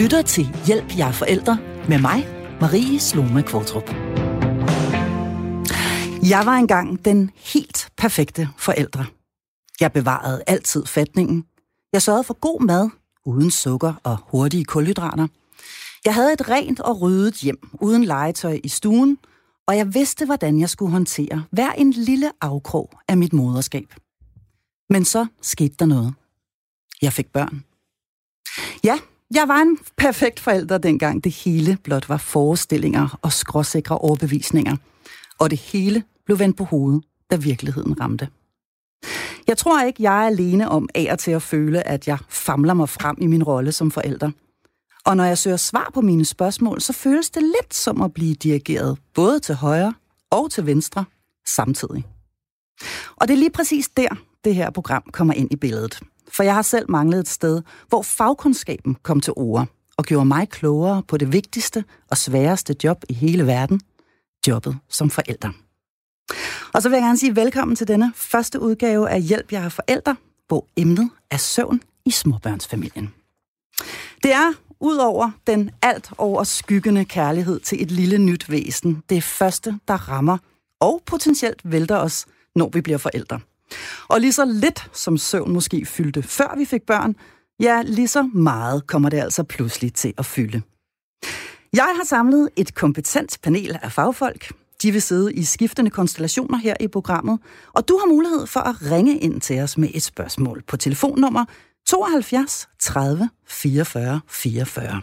lytter til Hjælp jeres forældre med mig, Marie Slume. Jeg var engang den helt perfekte forældre. Jeg bevarede altid fatningen. Jeg sørgede for god mad, uden sukker og hurtige kulhydrater. Jeg havde et rent og ryddet hjem, uden legetøj i stuen, og jeg vidste, hvordan jeg skulle håndtere hver en lille afkrog af mit moderskab. Men så skete der noget. Jeg fik børn. Ja, jeg var en perfekt forælder dengang det hele blot var forestillinger og skråsikre overbevisninger. Og det hele blev vendt på hovedet, da virkeligheden ramte. Jeg tror ikke, jeg er alene om af og til at føle, at jeg famler mig frem i min rolle som forælder. Og når jeg søger svar på mine spørgsmål, så føles det lidt som at blive dirigeret både til højre og til venstre samtidig. Og det er lige præcis der, det her program kommer ind i billedet. For jeg har selv manglet et sted, hvor fagkundskaben kom til orde og gjorde mig klogere på det vigtigste og sværeste job i hele verden, jobbet som forælder. Og så vil jeg gerne sige velkommen til denne første udgave af Hjælp jeres forældre, hvor emnet er søvn i småbørnsfamilien. Det er udover den alt overskyggende kærlighed til et lille nyt væsen, det første, der rammer og potentielt vælter os, når vi bliver forældre. Og lige så lidt som søvn måske fyldte, før vi fik børn, ja, lige så meget kommer det altså pludselig til at fylde. Jeg har samlet et kompetent panel af fagfolk. De vil sidde i skiftende konstellationer her i programmet, og du har mulighed for at ringe ind til os med et spørgsmål på telefonnummer 72 30 44 44.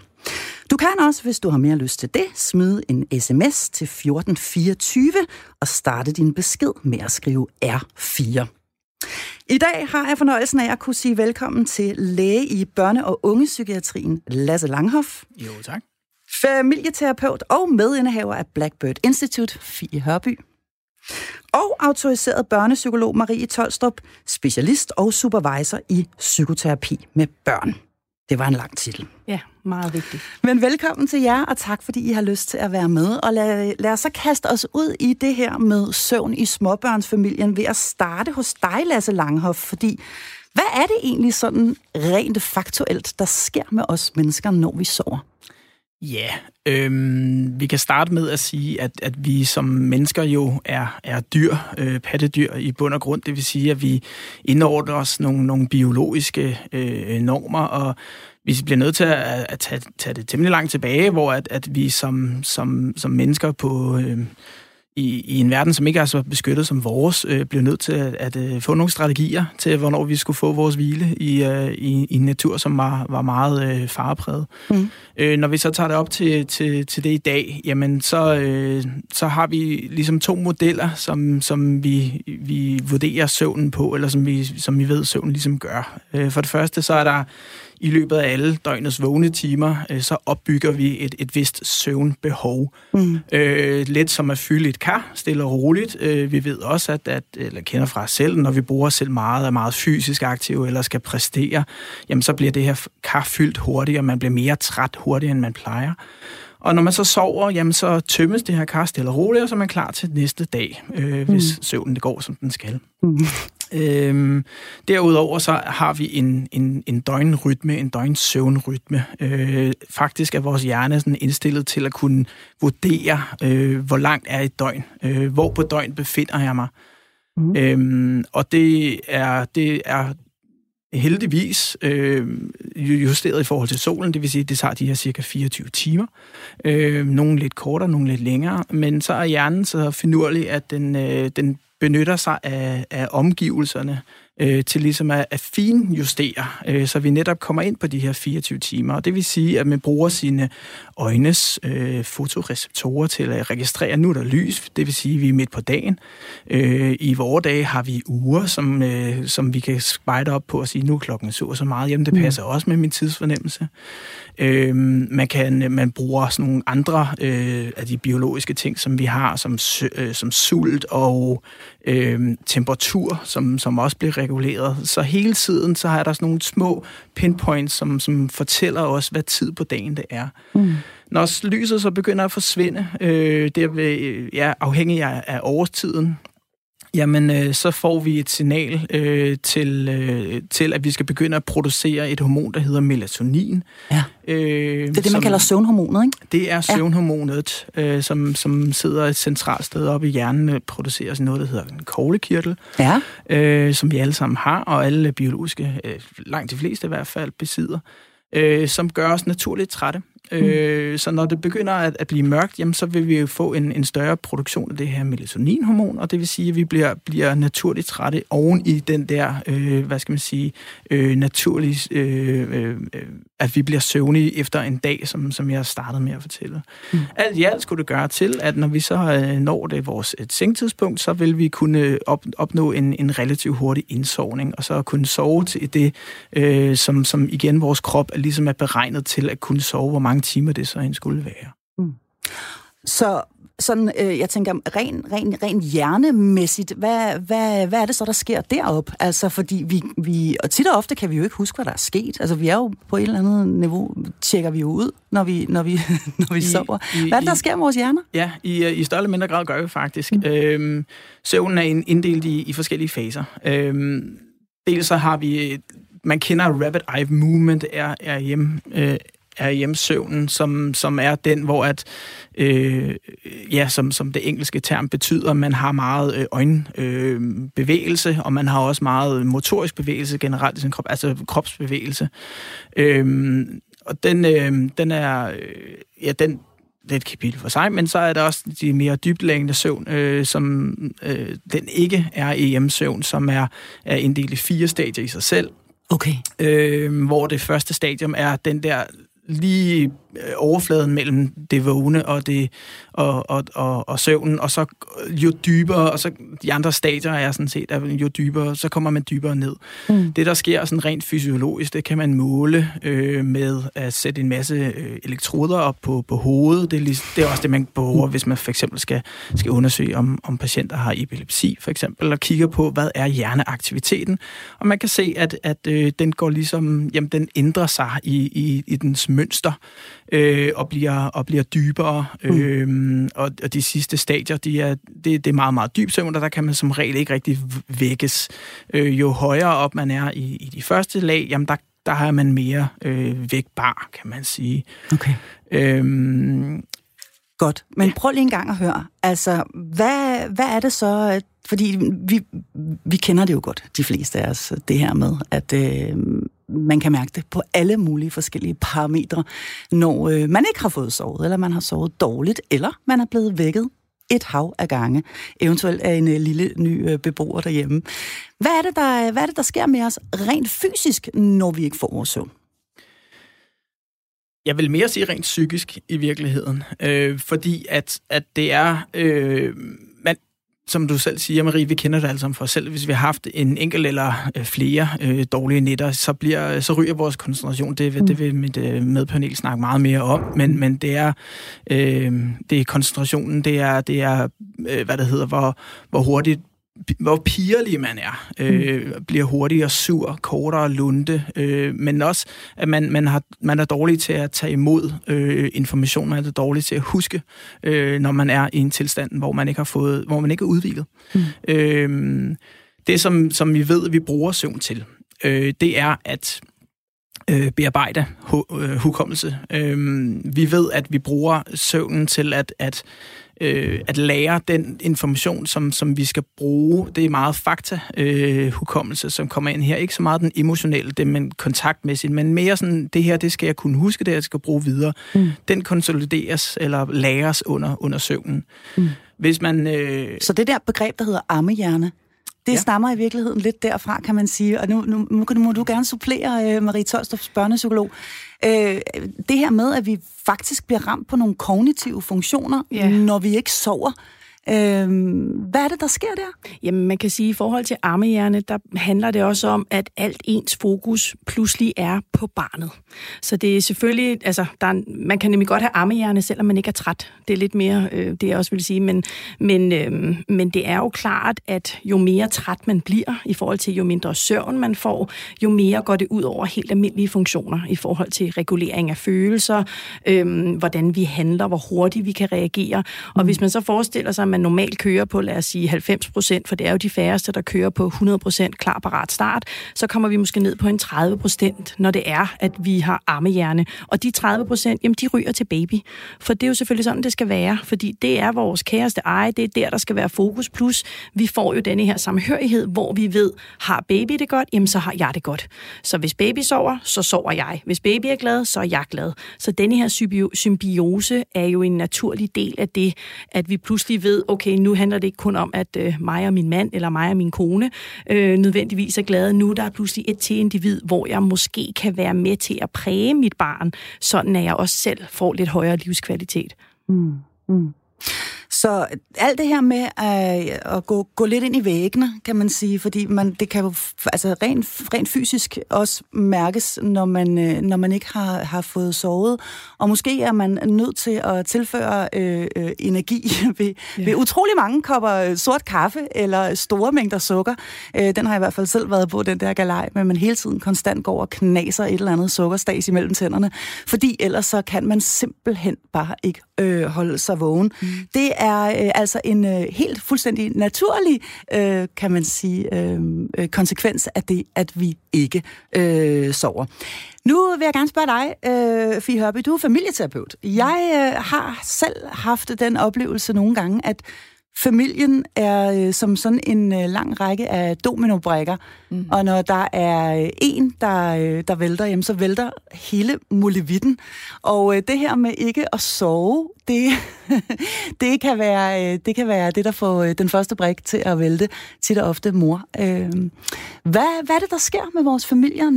Du kan også, hvis du har mere lyst til det, smide en sms til 1424 og starte din besked med at skrive R4. I dag har jeg fornøjelsen af at kunne sige velkommen til læge i børne- og ungepsykiatrien, Lasse Langhoff. Jo, tak. Familieterapeut og medindehaver af Blackbird Institute, Fie Hørby. Og autoriseret børnepsykolog Marie Tolstrup, specialist og supervisor i psykoterapi med børn. Det var en lang titel. Ja, meget vigtigt. Men velkommen til jer, og tak fordi I har lyst til at være med. Og lad os så kaste os ud i det her med søvn i småbørnsfamilien ved at starte hos dig, Lasse Langhoff. Fordi, hvad er det egentlig sådan rent faktuelt, der sker med os mennesker, når vi sover? Ja, vi kan starte med at sige, at vi som mennesker jo er dyr, pattedyr i bund og grund. Det vil sige, at vi indordner os nogle biologiske normer, og vi bliver nødt til at tage det temmelig langt tilbage, hvor at vi som mennesker på... I en verden, som ikke er så beskyttet som vores, blev nødt til at få nogle strategier til, hvornår vi skulle få vores hvile i en natur, som var meget farepræget. Mm. Når vi så tager det op til det i dag, jamen så har vi ligesom to modeller, som vi vurderer søvnen på, eller som vi ved, søvnen ligesom gør. For det første, så er der i løbet af alle døgnets vågne timer, så opbygger vi et vist søvnbehov. Mm. Lidt som at fylde et kar, stille og roligt. Vi ved også, eller kender fra os selv, når vi bruger os selv meget, er meget fysisk aktive, eller skal præstere, jamen så bliver det her kar fyldt hurtigere, man bliver mere træt hurtigere, end man plejer. Og når man så sover, jamen så tømmes det her kar stille og roligt, og så er man klar til næste dag, hvis søvnen det går, som den skal. Mm. Derudover så har vi en døgnrytme, en døgnsøvnrytme. Faktisk er vores hjerne sådan indstillet til at kunne vurdere, hvor langt er et døgn, hvor på døgn befinder jeg mig. Mm. Og det er heldigvis justeret i forhold til solen, det vil sige, at det tager de her cirka 24 timer. Nogle lidt kortere, nogle lidt længere, men så er hjernen så finurlig, at den benytter sig af omgivelserne til ligesom at finjustere, så vi netop kommer ind på de her 24 timer. Og det vil sige, at man bruger sine øjnes fotoreceptorer til at registrere, nu der lys, det vil sige, at vi er midt på dagen. I vore dage har vi uger, som vi kan spejde op på og sige, nu klokken så meget. Jamen, det passer også med min tidsfornemmelse. Man bruger sådan nogle andre af de biologiske ting, som vi har, som sult og temperatur, som også bliver reguleret. Så hele tiden, så er der sådan nogle små pinpoints, som fortæller os, hvad tid på dagen det er. Mm. Når lyset så begynder at forsvinde, afhængig af årstiden, jamen så får vi et signal til, at vi skal begynde at producere et hormon, der hedder melatonin. Ja. Det er det, man kalder søvnhormonet, ikke? Det er søvnhormonet, som sidder et centralt sted oppe i hjernen, producerer noget, der hedder en koglekirtel, som vi alle sammen har, og alle biologiske, langt de fleste i hvert fald, besidder, som gør os naturligt trætte. Så når det begynder at blive mørkt, jamen, så vil vi jo få en større produktion af det her melatoninhormon, og det vil sige, at vi bliver naturligt trætte oven i den der, naturligt, at vi bliver søvnige efter en dag, som jeg startede med at fortælle. Alt i alt skulle det gøre til, at når vi så når det vores sengtidspunkt, så vil vi kunne opnå en relativt hurtig indsovning, og så kunne sove til det, som igen vores krop ligesom er beregnet til at kunne sove, hvor mange timer det så egentlig skulle være. Så sådan, jeg tænker, ren hjernemæssigt, hvad er det så, der sker deroppe? Altså, fordi vi og tit og ofte kan vi jo ikke huske, hvad der er sket. Altså, vi er jo på et eller andet niveau, tjekker vi jo ud, når vi sover. Hvad er det, der sker med vores hjerner? Ja, i større eller mindre grad gør vi faktisk. Søvnen er inddelt i forskellige faser. Dels så har vi, man kender rapid eye movement, REM, er hjemsøvnen, som er den, hvor at, som det engelske term betyder, man har meget øjenbevægelse, og man har også meget motorisk bevægelse generelt i sin krop, altså kropsbevægelse. Og den er, det er et kapitel for sig, men så er der også de mere dybtlæggende søvn, som den ikke er REM-søvn, som er inddelt i 4 stadier i sig selv. Okay. Hvor det første stadium er den der lige overfladen mellem det vågne og det og søvnen, og så jo dybere, og så de andre stadier er sådan set, jo dybere, så kommer man dybere ned. Det, der sker sådan rent fysiologisk, det kan man måle med at sætte en masse elektroder op på hovedet. Det er også det, man bruger, hvis man for eksempel skal undersøge, om patienter har epilepsi, for eksempel, og kigger på, hvad er hjerneaktiviteten. Og man kan se, at den går ligesom, jamen, den ændrer sig i dens mønster, og bliver dybere. Og de sidste stadier, det er meget, meget dyb søvn, og der kan man som regel ikke rigtig vækkes. Jo højere op man er i de første lag, jamen der har man mere vækbar, kan man sige. Okay. Godt, men prøv lige en gang at høre. Altså, hvad er det så? Fordi vi kender det jo godt, de fleste af os, det her med, at man kan mærke det på alle mulige forskellige parametre, når man ikke har fået sovet, eller man har sovet dårligt, eller man er blevet vækket et hav af gange, eventuelt af en lille ny beboer derhjemme. Hvad er det, der sker med os rent fysisk, når vi ikke får vores søvn? Jeg vil mere sige rent psykisk i virkeligheden, fordi at det er... som du selv siger, Marie, vi kender det alle sammen for os selv. Hvis vi har haft en enkelt eller flere dårlige nætter, så ryger vores koncentration. Det vil mit medpanel snakke meget mere om. Men det er koncentrationen, det er hvad det hedder, hvor hurtigt, hvor pigerlig man er, bliver hurtigere sur, kortere lunte, men også, at man er dårlig til at tage imod information, man er dårlig til at huske, når man er i en tilstand, hvor man ikke har fået, hvor man ikke er udviklet. Det, som vi ved, vi bruger søvn til, det er at bearbejde hukommelse. Vi ved, at vi bruger søvnen til at lære den information, som vi skal bruge. Det er meget fakta-hukommelse, som kommer ind her. Ikke så meget den emotionelle, det men kontaktmæssigt, men mere sådan, det her, det skal jeg kunne huske, det jeg skal bruge videre. Den konsolideres eller læres under søvnen. Hvis man, så det der begreb, der hedder ammehjerne, det stammer i virkeligheden lidt derfra, kan man sige. Og nu må du gerne supplere Marie Tolstrups børnepsykolog. Det her med, at vi faktisk bliver ramt på nogle kognitive funktioner, når vi ikke sover. Hvad er det, der sker der? Jamen, man kan sige, at i forhold til ammehjerne, der handler det også om, at alt ens fokus pludselig er på barnet. Så det er selvfølgelig, altså, man kan nemlig godt have ammehjerne, selvom man ikke er træt. Det er lidt mere, det jeg også vil sige, men det er jo klart, at jo mere træt man bliver, i forhold til jo mindre søvn man får, jo mere går det ud over helt almindelige funktioner, i forhold til regulering af følelser, hvordan vi handler, hvor hurtigt vi kan reagere. Og hvis man så forestiller sig, man normalt kører på, lad os sige 90%, for det er jo de færreste, der kører på 100% klar parat start, så kommer vi måske ned på en 30%, når det er, at vi har armehjerne. Og de 30%, jamen de ryger til baby. For det er jo selvfølgelig sådan, det skal være, fordi det er vores kæreste eje, det er der, der skal være fokus, plus vi får jo denne her samhørighed, hvor vi ved, har baby det godt, jamen så har jeg det godt. Så hvis baby sover, så sover jeg. Hvis baby er glad, så er jeg glad. Så denne her symbiose er jo en naturlig del af det, at vi pludselig ved, okay, nu handler det ikke kun om, at mig og min mand, eller mig og min kone, nødvendigvis er glade. Nu der er pludselig et til individ, hvor jeg måske kan være med til at præge mit barn, sådan at jeg også selv får lidt højere livskvalitet. Så alt det her med at gå lidt ind i væggene, kan man sige, fordi det kan jo altså rent fysisk også mærkes, når man ikke har fået sovet. Og måske er man nødt til at tilføre energi ved utrolig mange kopper sort kaffe eller store mængder sukker. Den har jeg i hvert fald selv været på, den der galej, men man hele tiden konstant går og knaser et eller andet sukkerstads imellem tænderne, fordi ellers så kan man simpelthen bare ikke holde sig vågen. Det er altså en helt fuldstændig naturlig, kan man sige, konsekvens af det, at vi ikke sover. Nu vil jeg gerne spørge dig, Fie Hørby, du er familieterapeut. Jeg har selv haft den oplevelse nogle gange, at familien er som sådan en lang række af dominobrikker, og når der er en, der vælter, jamen, så vælter hele molevitten. Og det her med ikke at sove, det kan være det, der får den første brik til at vælte, tit og ofte mor. Hvad er det, der sker med vores familier,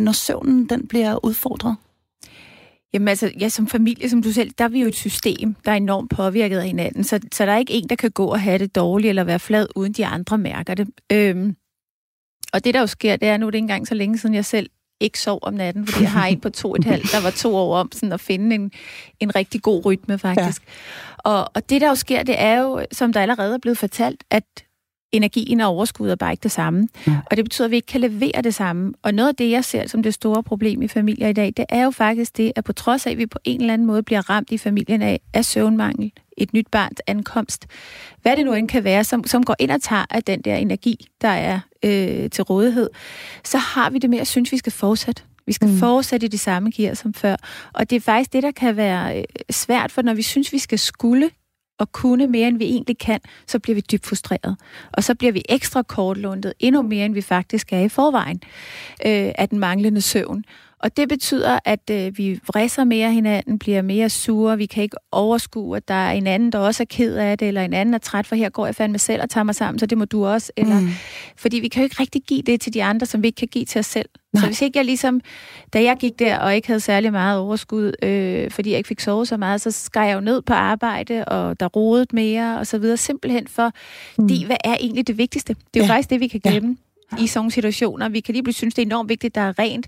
når søvnen den bliver udfordret? Jamen altså, ja, som familie, som du selv, der er vi jo et system, der er enormt påvirket af hinanden, så der er ikke en, der kan gå og have det dårligt eller være flad, uden de andre mærker det. Og det, der jo sker, det er nu, det er ikke engang så længe siden, jeg selv ikke sov om natten, fordi jeg har en på 2,5, der var 2 år om sådan at finde en rigtig god rytme, faktisk. Ja. Og det, der jo sker, det er jo, som der allerede er blevet fortalt, at energien og overskud er bare ikke det samme. Ja. Og det betyder, at vi ikke kan levere det samme. Og noget af det, jeg ser som det store problem i familier i dag, det er jo faktisk det, at på trods af, at vi på en eller anden måde bliver ramt i familien af søvnmangel, et nyt barns ankomst, hvad det nu end kan være, som går ind og tager af den der energi, der er til rådighed, så har vi det med at synes, vi skal fortsætte. Vi skal fortsætte i de samme gear som før. Og det er faktisk det, der kan være svært, for når vi synes, vi skal skulle og kunne mere, end vi egentlig kan, så bliver vi dybt frustreret. Og så bliver vi ekstra kortlundet, endnu mere, end vi faktisk er i forvejen, af den manglende søvn. Og det betyder, at vi vrisser mere hinanden, bliver mere sure, vi kan ikke overskue, at der er en anden, der også er ked af det, eller en anden er træt, for her går jeg fandme selv og tager mig sammen, så det må du også. Eller, fordi vi kan jo ikke rigtig give det til de andre, som vi ikke kan give til os selv. Nej. Så hvis ikke jeg ligesom, da jeg gik der og ikke havde særlig meget overskud, fordi jeg ikke fik sovet så meget, så skar jeg jo ned på arbejde, og der rodede mere, og så videre, simpelthen for, hvad er egentlig det vigtigste? Det er jo faktisk det, vi kan glemme. Ja. I sådan situationer. Vi kan lige synes, det er enormt vigtigt, der er rent,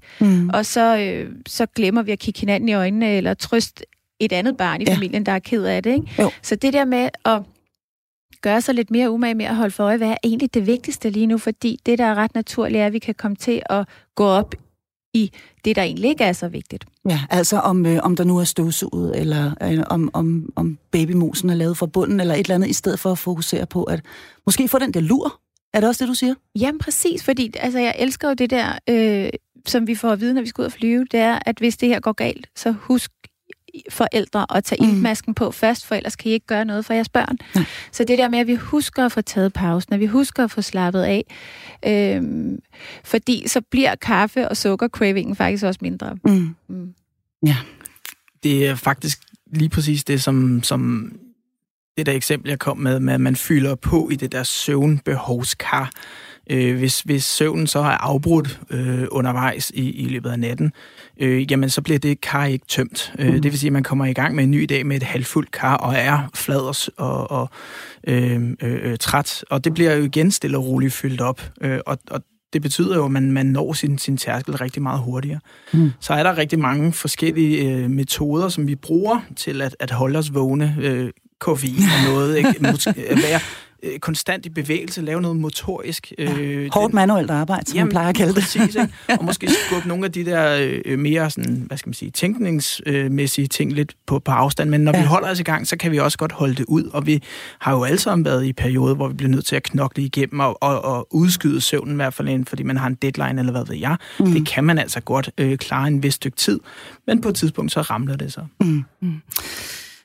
og så glemmer vi at kigge hinanden i øjnene, eller trøste et andet barn i familien, der er ked af det. Ikke? Så det der med at gøre sig lidt mere umage med at holde for øje, hvad er egentlig det vigtigste lige nu, fordi det, der er ret naturligt, er, at vi kan komme til at gå op i det, der egentlig ikke er så vigtigt. Ja, altså om der nu er støvsuget, eller om babymosen er lavet fra bunden, eller et eller andet, i stedet for at fokusere på at måske få den der lur. Er det også det, du siger? Jamen præcis, fordi altså, jeg elsker jo det der, som vi får at vide, når vi skal ud og flyve, det er, at hvis det her går galt, så husk forældre at tage iltmasken på først, for ellers kan I ikke gøre noget for jeres børn. Ja. Så det der med, at vi husker at få taget pausen, at vi husker at få slappet af, fordi så bliver kaffe- og sukker-cravingen faktisk også mindre. Ja. Det er faktisk lige præcis det, som det der eksempel, jeg kom med, at man fylder på i det der søvnbehovskar. Hvis søvnen så er afbrudt undervejs i løbet af natten, jamen så bliver det kar ikke tømt. Det vil sige, at man kommer i gang med en ny dag med et halvfuldt kar og er flad og træt. Og det bliver jo igen stille og roligt fyldt op. Og det betyder jo, at man når sin tærskel rigtig meget hurtigere. Så er der rigtig mange forskellige metoder, som vi bruger til at holde os vågne. Koffein og noget, ikke? konstant i bevægelse, lave noget motorisk. Hårdt manuelt arbejde, som man plejer at kalde det. Præcis, og måske skubbe nogle af de der mere sådan, hvad skal man sige, tænkningsmæssige ting lidt på afstand. Men når vi holder os i gang, så kan vi også godt holde det ud. Og vi har jo alle sammen været i perioder, hvor vi bliver nødt til at knokle igennem og udskyde søvnen i hvert fald, fordi man har en deadline eller hvad ved jeg. Mm. Det kan man altså godt klare en vis stykke tid. Men på et tidspunkt, så ramler det så. Mm. Mm.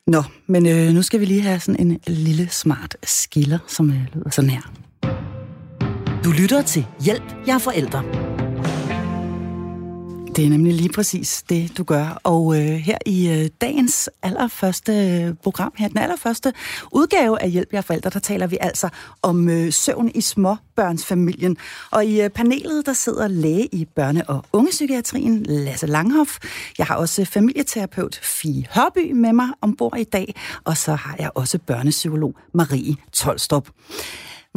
Nå, men nu skal vi lige have sådan en lille smart skiller, som lyder sådan her. Du lytter til Hjælp jer forældre. Det er nemlig lige præcis det, du gør. Og her i dagens allerførste program, her den allerførste udgave af Hjælp jer forældre, der taler vi altså om søvn i småbørnsfamilien. Og i panelet, der sidder læge i børne- og ungepsykiatrien, Lasse Langhoff. Jeg har også familieterapeut Fie Hørby med mig ombord i dag. Og så har jeg også børnepsykolog Marie Tolstrup.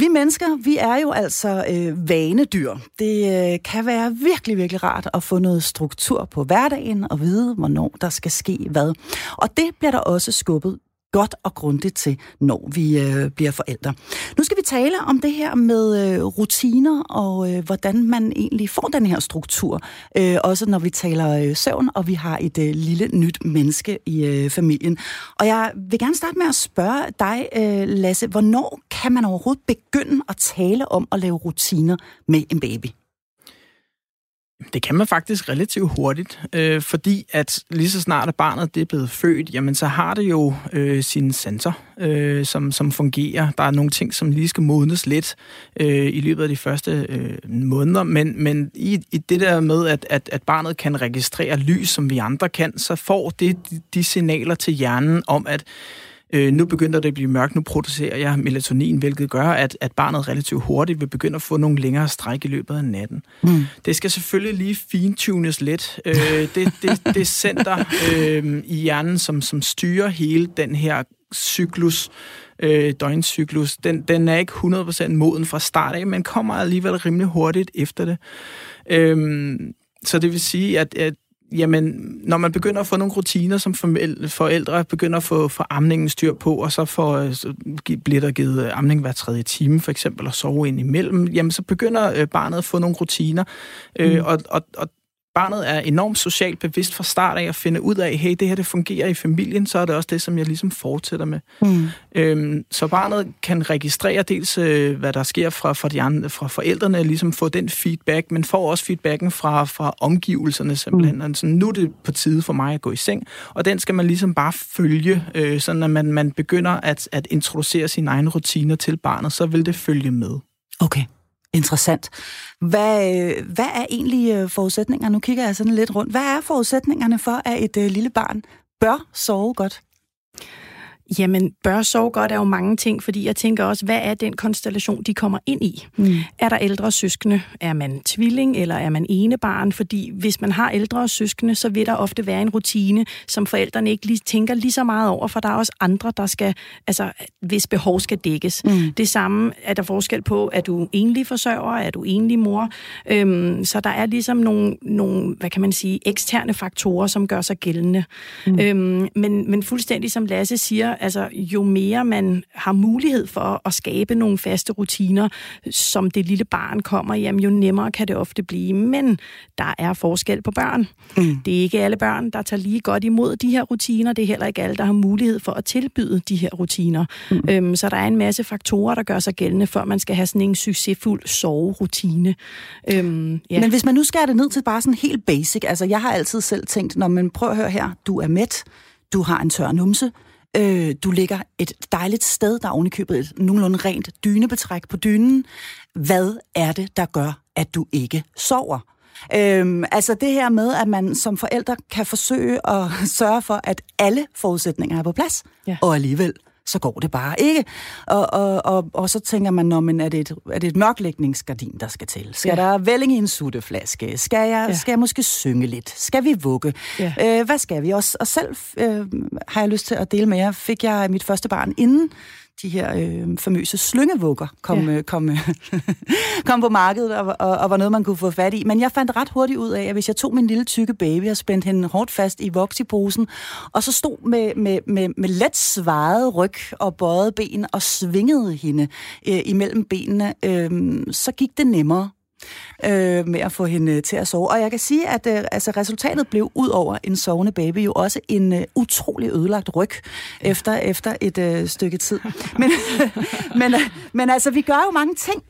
Vi mennesker, vi er jo altså vanedyr. Det kan være virkelig, virkelig rart at få noget struktur på hverdagen og vide, hvornår der skal ske hvad. Og det bliver der også skubbet godt og grundigt til, når vi bliver forældre. Nu skal vi tale om det her med rutiner og hvordan man egentlig får den her struktur. Også når vi taler søvn, og vi har et lille nyt menneske i familien. Og jeg vil gerne starte med at spørge dig, Lasse, hvornår kan man overhovedet begynde at tale om at lave rutiner med en baby? Det kan man faktisk relativt hurtigt, fordi at lige så snart at barnet det er blevet født, jamen så har det jo sin sensor, som fungerer. Der er nogle ting, som lige skal modnes lidt i løbet af de første måneder, men i det der med, at barnet kan registrere lys, som vi andre kan, så får det de signaler til hjernen om, at nu begynder det at blive mørkt, nu producerer jeg melatonin, hvilket gør, at barnet relativt hurtigt vil begynde at få nogle længere stræk i løbet af natten. Mm. Det skal selvfølgelig lige fintunes lidt. Det center i hjernen, som styrer hele den her cyklus, døgncyklus, den er ikke 100% moden fra start af, men kommer alligevel rimelig hurtigt efter det. Så det vil sige, at jamen, når man begynder at få nogle rutiner, som forældre begynder at få amningen styr på, og så bliver der givet amning hver tredje time, for eksempel, og sove ind imellem, jamen, så begynder barnet at få nogle rutiner, og barnet er enormt socialt bevidst fra start af at finde ud af, hey, det her det fungerer i familien, så er det også det, som jeg ligesom fortsætter med. Mm. Så barnet kan registrere dels, hvad der sker fra forældrene, ligesom få den feedback, men får også feedbacken fra omgivelserne simpelthen. Mm. Så nu er det på tide for mig at gå i seng, og den skal man ligesom bare følge, sådan at man begynder at introducere sine egne rutiner til barnet, så vil det følge med. Okay. Interessant. Hvad er egentlig forudsætningerne? Nu kigger jeg sådan lidt rundt. Hvad er forudsætningerne for, at et lille barn bør sove godt? Jamen, bør sove godt er jo mange ting, fordi jeg tænker også, hvad er den konstellation, de kommer ind i? Mm. Er der ældre søskende? Er man tvilling, eller er man enebarn? Fordi hvis man har ældre søskende, så vil der ofte være en rutine, som forældrene ikke lige tænker lige så meget over, for der er også andre, der skal, altså, hvis behov skal dækkes. Mm. Det samme er der forskel på, er du enlig forsørger, er du enlig mor? Så der er ligesom nogle, hvad kan man sige, eksterne faktorer, som gør sig gældende. Mm. Men fuldstændig som Lasse siger, altså, jo mere man har mulighed for at skabe nogle faste rutiner, som det lille barn kommer, jamen, jo nemmere kan det ofte blive. Men der er forskel på børn. Mm. Det er ikke alle børn, der tager lige godt imod de her rutiner. Det er heller ikke alle, der har mulighed for at tilbyde de her rutiner. Mm. Så der er en masse faktorer, der gør sig gældende, før man skal have sådan en succesfuld soverutine. Men hvis man nu skærer det ned til bare sådan helt basic, altså jeg har altid selv tænkt, når man prøver at høre her, du er mæt, du har en tør numse, du ligger et dejligt sted, der er ovenikøbet et nogenlunde rent dynebetræk på dynen. Hvad er det, der gør, at du ikke sover? Altså det her med, at man som forældre kan forsøge at sørge for, at alle forudsætninger er på plads, og alligevel så går det bare ikke. Og så tænker man, nå, men er det et mørklægningsgardin, der skal til? Skal der vælling i en sutteflaske? Skal jeg måske synge lidt? Skal vi vugge? Hvad skal vi også? Og selv har jeg lyst til at dele med jer, fik jeg mit første barn inden de her famøse slyngevugger kom på markedet og var noget, man kunne få fat i. Men jeg fandt ret hurtigt ud af, at hvis jeg tog min lille tykke baby og spændte hende hårdt fast i voksiposen, og så stod med let svaret ryg og bøjet ben og svingede hende imellem benene, så gik det nemmere med at få hende til at sove. Og jeg kan sige, at resultatet blev ud over en sovende baby jo også en utrolig ødelagt ryg efter et stykke tid. Men altså, vi gør jo mange ting,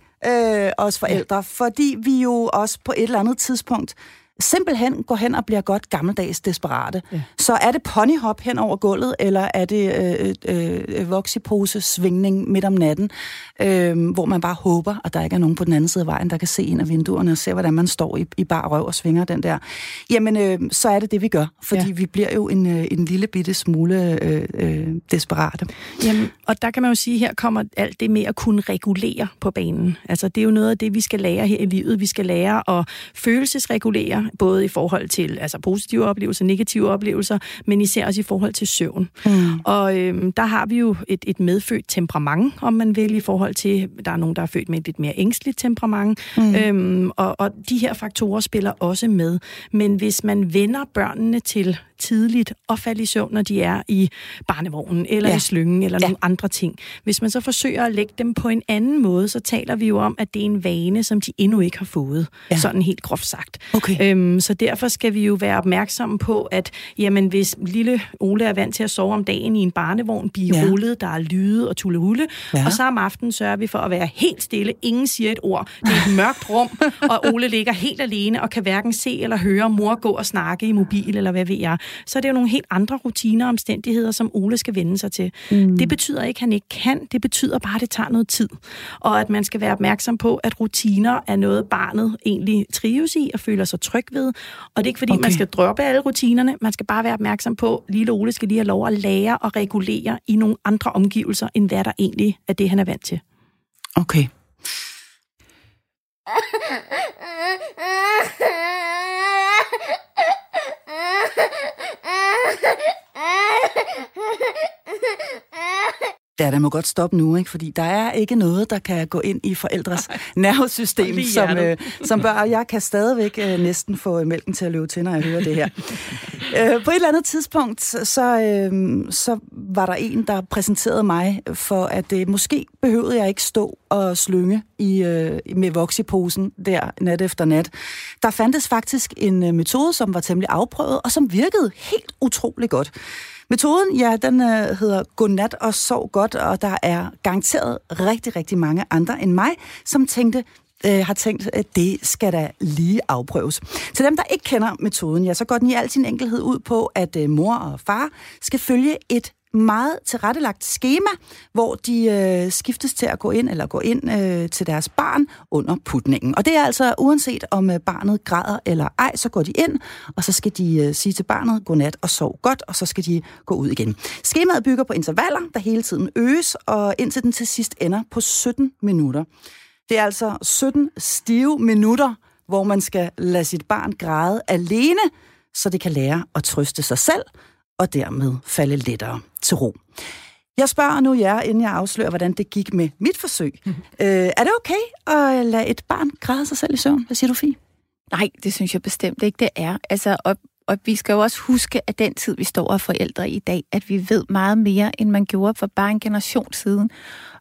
os forældre, fordi vi jo også på et eller andet tidspunkt simpelthen går hen og bliver godt gammeldags desperate. Ja. Så er det ponyhop hen over gulvet, eller er det voksipose svingning midt om natten, hvor man bare håber, at der ikke er nogen på den anden side af vejen, der kan se ind af vinduerne og se, hvordan man står i bar røv og svinger den der. Jamen, så er det det, vi gør, fordi vi bliver jo en lille bitte smule desperate. Jamen, og der kan man jo sige, at her kommer alt det med at kunne regulere på banen. Altså, det er jo noget af det, vi skal lære her i livet. Vi skal lære at følelsesregulere, både i forhold til positive oplevelser, negative oplevelser, men især også i forhold til søvn. Mm. Og der har vi jo et medfødt temperament, om man vil, i forhold til, der er nogen, der er født med et lidt mere ængstligt temperament. Mm. Og de her faktorer spiller også med. Men hvis man vender børnene til tidligt at falde i søvn, når de er i barnevognen, eller i slyngen, eller nogle andre ting. Hvis man så forsøger at lægge dem på en anden måde, så taler vi jo om, at det er en vane, som de endnu ikke har fået. Ja. Sådan helt groft sagt. Okay. Så derfor skal vi jo være opmærksomme på, at jamen, hvis lille Ole er vant til at sove om dagen i en barnevogn, blive rullet, der er lyde og tullehulle, og så om aftenen sørger vi for at være helt stille. Ingen siger et ord. Det er et mørkt rum, og Ole ligger helt alene og kan hverken se eller høre mor gå og snakke i mobil, eller hvad ved jeg. Så er det jo nogle helt andre rutiner og omstændigheder, som Ole skal vende sig til. Mm. Det betyder ikke, at han ikke kan. Det betyder bare, at det tager noget tid. Og at man skal være opmærksom på, at rutiner er noget, barnet egentlig trives i og føler sig tryg ved. Og det er ikke, fordi man skal droppe alle rutinerne. Man skal bare være opmærksom på, at lille Ole skal lige have lov at lære og regulere i nogle andre omgivelser, end hvad der egentlig er det, han er vant til. Okay. Ja, der må godt stoppe nu, ikke? Fordi der er ikke noget, der kan gå ind i forældres nervesystem, som bør, og jeg kan stadigvæk næsten få mælken til at løbe til, når jeg hører det her. På et eller andet tidspunkt, så var der en, der præsenterede mig for, at måske behøvede jeg ikke stå og slynge med voksiposen der nat efter nat. Der fandtes faktisk en metode, som var temmelig afprøvet, og som virkede helt utrolig godt. Metoden, den hedder Godnat og sov godt, og der er garanteret rigtig, rigtig mange andre end mig, som har tænkt, at det skal da lige afprøves. Til dem, der ikke kender metoden, så går den i al sin enkelhed ud på, at mor og far skal følge et meget tilrettelagt skema, hvor de skiftes til at gå ind til deres barn under putningen. Og det er altså uanset om barnet græder eller ej, så går de ind, og så skal de sige til barnet godnat og sov godt, og så skal de gå ud igen. Skemaet bygger på intervaller, der hele tiden øges, og indtil den til sidst ender på 17 minutter. Det er altså 17 stive minutter, hvor man skal lade sit barn græde alene, så det kan lære at trøste sig selv, og dermed falde lettere til ro. Jeg spørger nu jer, inden jeg afslører, hvordan det gik med mit forsøg. Er det okay at lade et barn græde sig selv i søvn? Hvad siger du, Fie? Nej, det synes jeg bestemt ikke, det er. Og vi skal jo også huske, at den tid, vi står og forældre i dag, at vi ved meget mere, end man gjorde for bare en generation siden.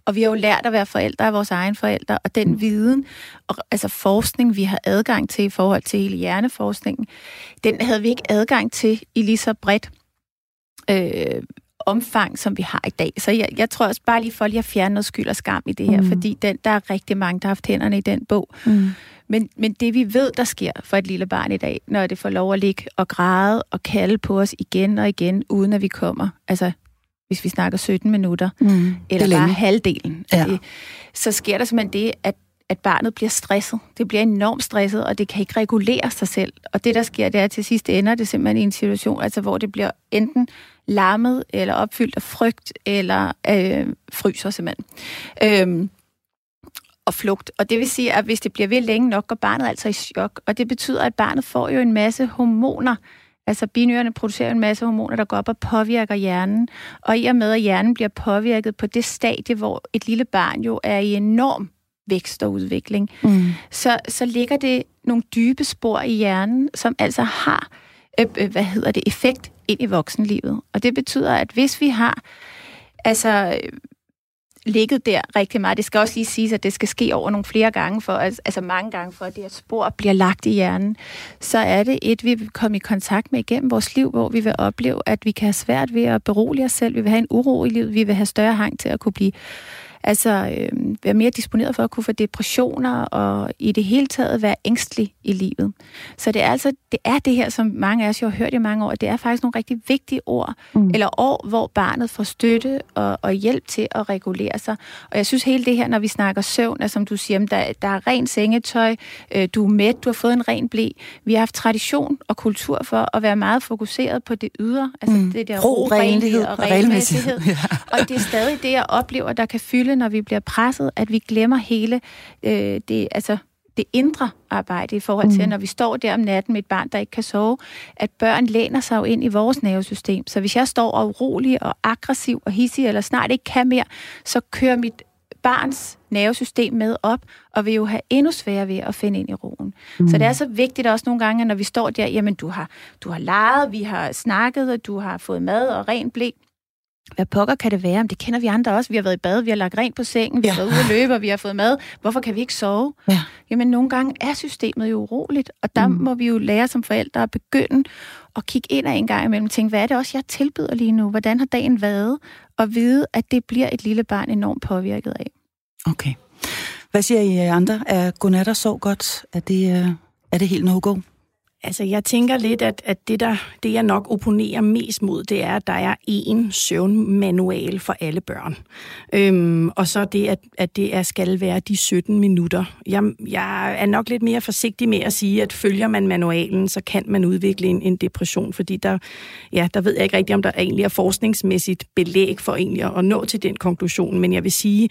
Og vi har jo lært at være forældre af vores egne forældre, og den viden, og forskning, vi har adgang til i forhold til hele hjerneforskningen, den havde vi ikke adgang til i lige så bredt omfang, som vi har i dag. Så jeg tror også bare lige for at fjerne noget skyld og skam i det her, fordi der er rigtig mange, der har haft hænderne i den bog. Mm. Men det vi ved, der sker for et lille barn i dag, når det får lov at ligge og græde og kalde på os igen og igen, uden at vi kommer. Hvis vi snakker 17 minutter, eller bare halvdelen af det, så sker der simpelthen det, at barnet bliver stresset. Det bliver enormt stresset, og det kan ikke regulere sig selv. Og det, der sker, det er, at til sidst ender det simpelthen i en situation, hvor det bliver enten larmet, eller opfyldt af frygt, eller fryser simpelthen. Og flugt. Og det vil sige, at hvis det bliver ved længe nok, går barnet altså i chok. Og det betyder, at barnet får jo en masse hormoner, Altså binyrerne producerer en masse hormoner, der går op og påvirker hjernen. Og i og med, at hjernen bliver påvirket på det stadie, hvor et lille barn jo er i enorm vækst og udvikling, så ligger det nogle dybe spor i hjernen, som altså har effekt ind i voksenlivet. Og det betyder, at hvis vi har ligget der rigtig meget. Det skal også lige siges, at det skal ske over nogle flere gange, mange gange, for at det her spor bliver lagt i hjernen. Så er det vi vil komme i kontakt med igennem vores liv, hvor vi vil opleve, at vi kan have svært ved at berolige os selv. Vi vil have en uro i livet. Vi vil have større hang til at kunne blive være mere disponeret for at kunne få depressioner og i det hele taget være ængstelig i livet. Så det er det her, som mange af os jo har hørt i mange år, det er faktisk nogle rigtig vigtige ord, eller år, hvor barnet får støtte og hjælp til at regulere sig. Og jeg synes hele det her, når vi snakker søvn, er, som du siger, der er ren sengetøj, du er mæt, du har fået en ren ble. Vi har haft tradition og kultur for at være meget fokuseret på det ydre, det der ro, renlighed og regelmæssighed. Ja. Og det er stadig det, jeg oplever, der kan fylde, når vi bliver presset, at vi glemmer hele det indre arbejde i forhold til, når vi står der om natten med et barn, der ikke kan sove, at børn læner sig jo ind i vores nervesystem. Så hvis jeg står og er urolig og aggressiv og hissig, eller snart ikke kan mere, så kører mit barns nervesystem med op, og vil jo have endnu sværere ved at finde ind i roen. Så det er så vigtigt også nogle gange, når vi står der, jamen du har leget, vi har snakket, og du har fået mad og rent ble. Hvad pokker kan det være? Men det kender vi andre også. Vi har været i bad, vi har lagt rent på sengen, vi har været ude at løbe, og vi har fået mad. Hvorfor kan vi ikke sove? Ja. Jamen, nogle gange er systemet jo uroligt, og der må vi jo lære som forældre at begynde at kigge ind en gang imellem og tænke, hvad er det også, jeg tilbyder lige nu? Hvordan har dagen været? Og vide, at det bliver et lille barn enormt påvirket af. Okay. Hvad siger I andre? Er godnat og sov godt? Er det helt no-go? Altså, jeg tænker lidt, at det, jeg nok opponerer mest mod, det er, at der er én søvnmanual for alle børn. Og så det, at det skal være de 17 minutter. Jeg er nok lidt mere forsigtig med at sige, at følger man manualen, så kan man udvikle en depression, fordi der ved jeg ikke rigtigt, om der egentlig er forskningsmæssigt belæg for egentlig at nå til den konklusion, men jeg vil sige,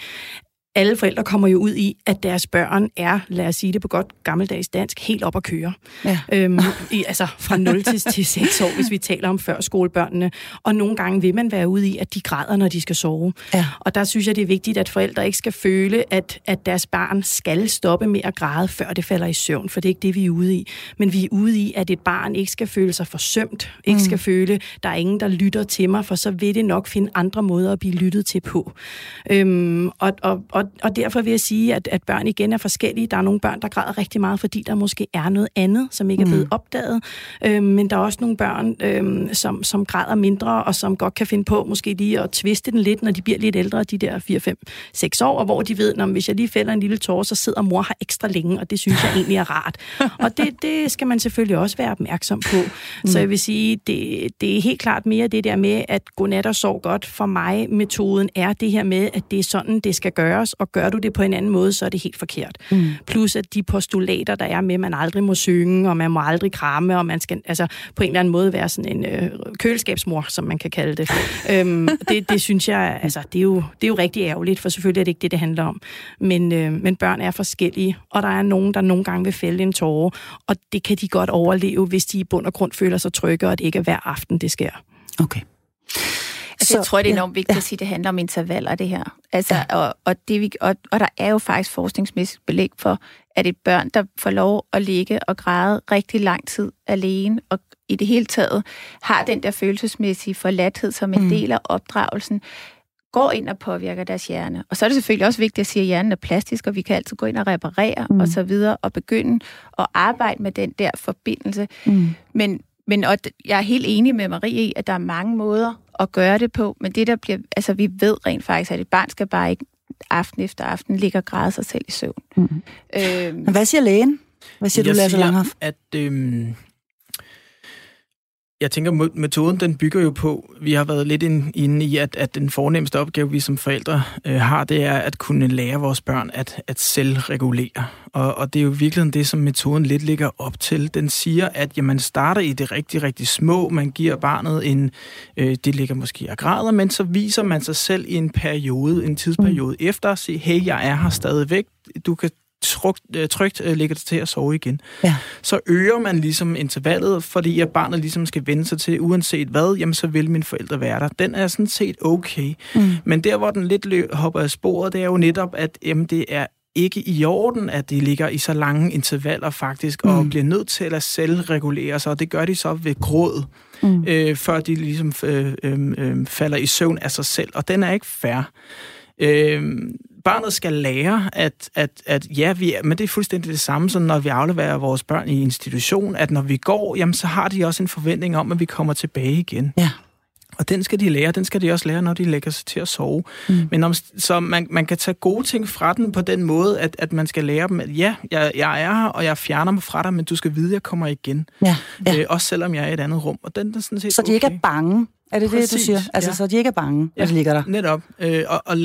alle forældre kommer jo ud i, at deres børn er, lad os sige det på godt gammeldags dansk, helt op at køre. Ja. Fra 0 til 6 år, hvis vi taler om førskolebørnene. Og nogle gange vil man være ude i, at de græder, når de skal sove. Ja. Og der synes jeg, det er vigtigt, at forældre ikke skal føle, at deres barn skal stoppe med at græde, før det falder i søvn. For det er ikke det, vi er ude i. Men vi er ude i, at et barn ikke skal føle sig forsømt. Ikke skal føle, der er ingen, der lytter til mig, for så vil det nok finde andre måder at blive lyttet til på. Og derfor vil jeg sige, at børn igen er forskellige. Der er nogle børn, der græder rigtig meget, fordi der måske er noget andet, som ikke er blevet opdaget. Men der er også nogle børn, som græder mindre, og som godt kan finde på måske lige at tviste den lidt, når de bliver lidt ældre, de der 4, 5, 6 år, og hvor de ved, at hvis jeg lige fælder en lille tårer, så sidder mor her ekstra længe, og det synes jeg egentlig er rart. Og det skal man selvfølgelig også være opmærksom på. Så jeg vil sige, det er helt klart mere det der med, at godnat og sov godt for mig. Metoden er det her med, at det er sådan, det skal gøre. Og gør du det på en anden måde, så er det helt forkert. Plus at de postulater, der er med, man aldrig må synge, og man må aldrig kramme, og man skal på en eller anden måde være sådan en køleskabsmor, som man kan kalde det. Det synes jeg, det er jo rigtig ærgerligt, for selvfølgelig er det ikke det, det handler om. Men børn er forskellige, og der er nogen, der nogle gange vil fælde en tåre, og det kan de godt overleve, hvis de i bund og grund føler sig trygge, og det ikke er hver aften, det sker. Okay. Så, jeg tror, det er enormt vigtigt at sige, at det handler om intervaller, det her. Og der er jo faktisk forskningsmæssigt belæg for, at et børn, der får lov at ligge og græde rigtig lang tid alene, og i det hele taget har den der følelsesmæssige forladthed som en del af opdragelsen, går ind og påvirker deres hjerne. Og så er det selvfølgelig også vigtigt at sige, at hjernen er plastisk, og vi kan altid gå ind og reparere og så videre, og begynde at arbejde med den der forbindelse. Men jeg er helt enig med Marie i, at der er mange måder at gøre det på, men det der bliver, vi ved rent faktisk, at et barn skal bare ikke aften efter aften ligge og græde sig selv i søvn. Hvad siger lægen? Hvad siger du, Lasse Langhoff? Jeg tænker, metoden den bygger jo på, vi har været lidt inde i, at den fornemmeste opgave, vi som forældre har, det er at kunne lære vores børn at selvregulere. Og det er jo virkelig det, som metoden lidt ligger op til. Den siger, at man starter i det rigtig, rigtig små, man giver barnet det ligger måske og græder, men så viser man sig selv i en tidsperiode efter at sige, hey, jeg er her stadigvæk, du kan trygt ligger det til at sove igen. Ja. Så øger man ligesom intervallet, fordi at barnet ligesom skal vende sig til, uanset hvad, jamen så vil mine forældre være der. Den er sådan set okay. Mm. Men der, hvor den lidt hopper af sporet, det er jo netop, at jamen, det er ikke i orden, at de ligger i så lange intervaller faktisk, og bliver nødt til at selvregulere sig, og det gør de så ved gråd, før de ligesom falder i søvn af sig selv, og den er ikke fair. Barnet skal lære, at ja, vi er, men det er fuldstændig det samme, som når vi afleverer vores børn i institution, at når vi går, jamen, så har de også en forventning om, at vi kommer tilbage igen. Ja. Og den skal de lære, den skal de også lære, når de lægger sig til at sove. Mm. Men så man kan tage gode ting fra den på den måde, at man skal lære dem, at ja, jeg er her, og jeg fjerner mig fra dig, men du skal vide, at jeg kommer igen. Ja, ja. Også selvom jeg er i et andet rum. Og den er sådan set så de ikke er bange? Er det præcis, det, du siger? Altså, ja. Så de ikke er bange, når de ligger der? Netop. Og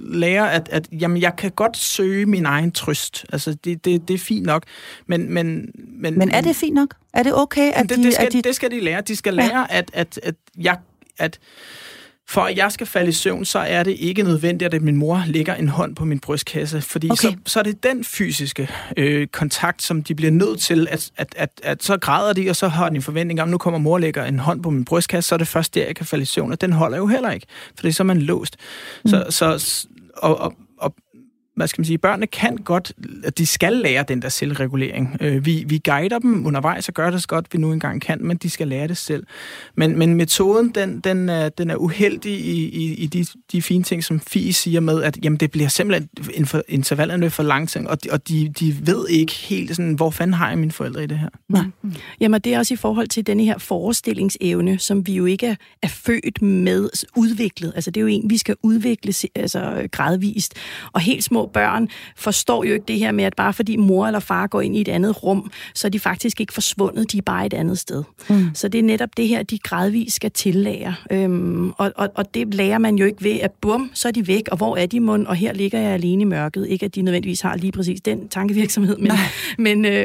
lære, at jamen, jeg kan godt søge min egen trøst. Altså, det er fint nok. Men er det fint nok? Er det okay, at det skal de lære. De skal lære, at for at jeg skal falde i søvn, så er det ikke nødvendigt, at min mor lægger en hånd på min brystkasse, fordi så er det den fysiske kontakt, som de bliver nødt til, at så græder de, og så har de en forventning om, nu kommer mor og lægger en hånd på min brystkasse, så er det først der, jeg kan falde i søvn, og den holder jo heller ikke, fordi så er man låst. Så hvad skal man sige, børnene kan godt, at de skal lære den der selvregulering. Vi guider dem undervejs og gør det så godt, vi nu engang kan, men de skal lære det selv. Men metoden, den er uheldig i de fine ting, som Fie siger med, at jamen, det bliver simpelthen intervallerne for langting, og de ved ikke helt, sådan, hvor fanden har jeg mine forældre i det her? Nej. Jamen, det er også i forhold til denne her forestillingsevne, som vi jo ikke er født med udviklet. Altså, det er jo en, vi skal udvikle altså, gradvist, og helt små børn forstår jo ikke det her med, at bare fordi mor eller far går ind i et andet rum, så er de faktisk ikke forsvundet, de er bare et andet sted. Mm. Så det er netop det her, de gradvist skal tillære. Og det lærer man jo ikke ved, at bum, så er de væk, og hvor er de mund, og her ligger jeg alene i mørket. Ikke at de nødvendigvis har lige præcis den tankevirksomhed,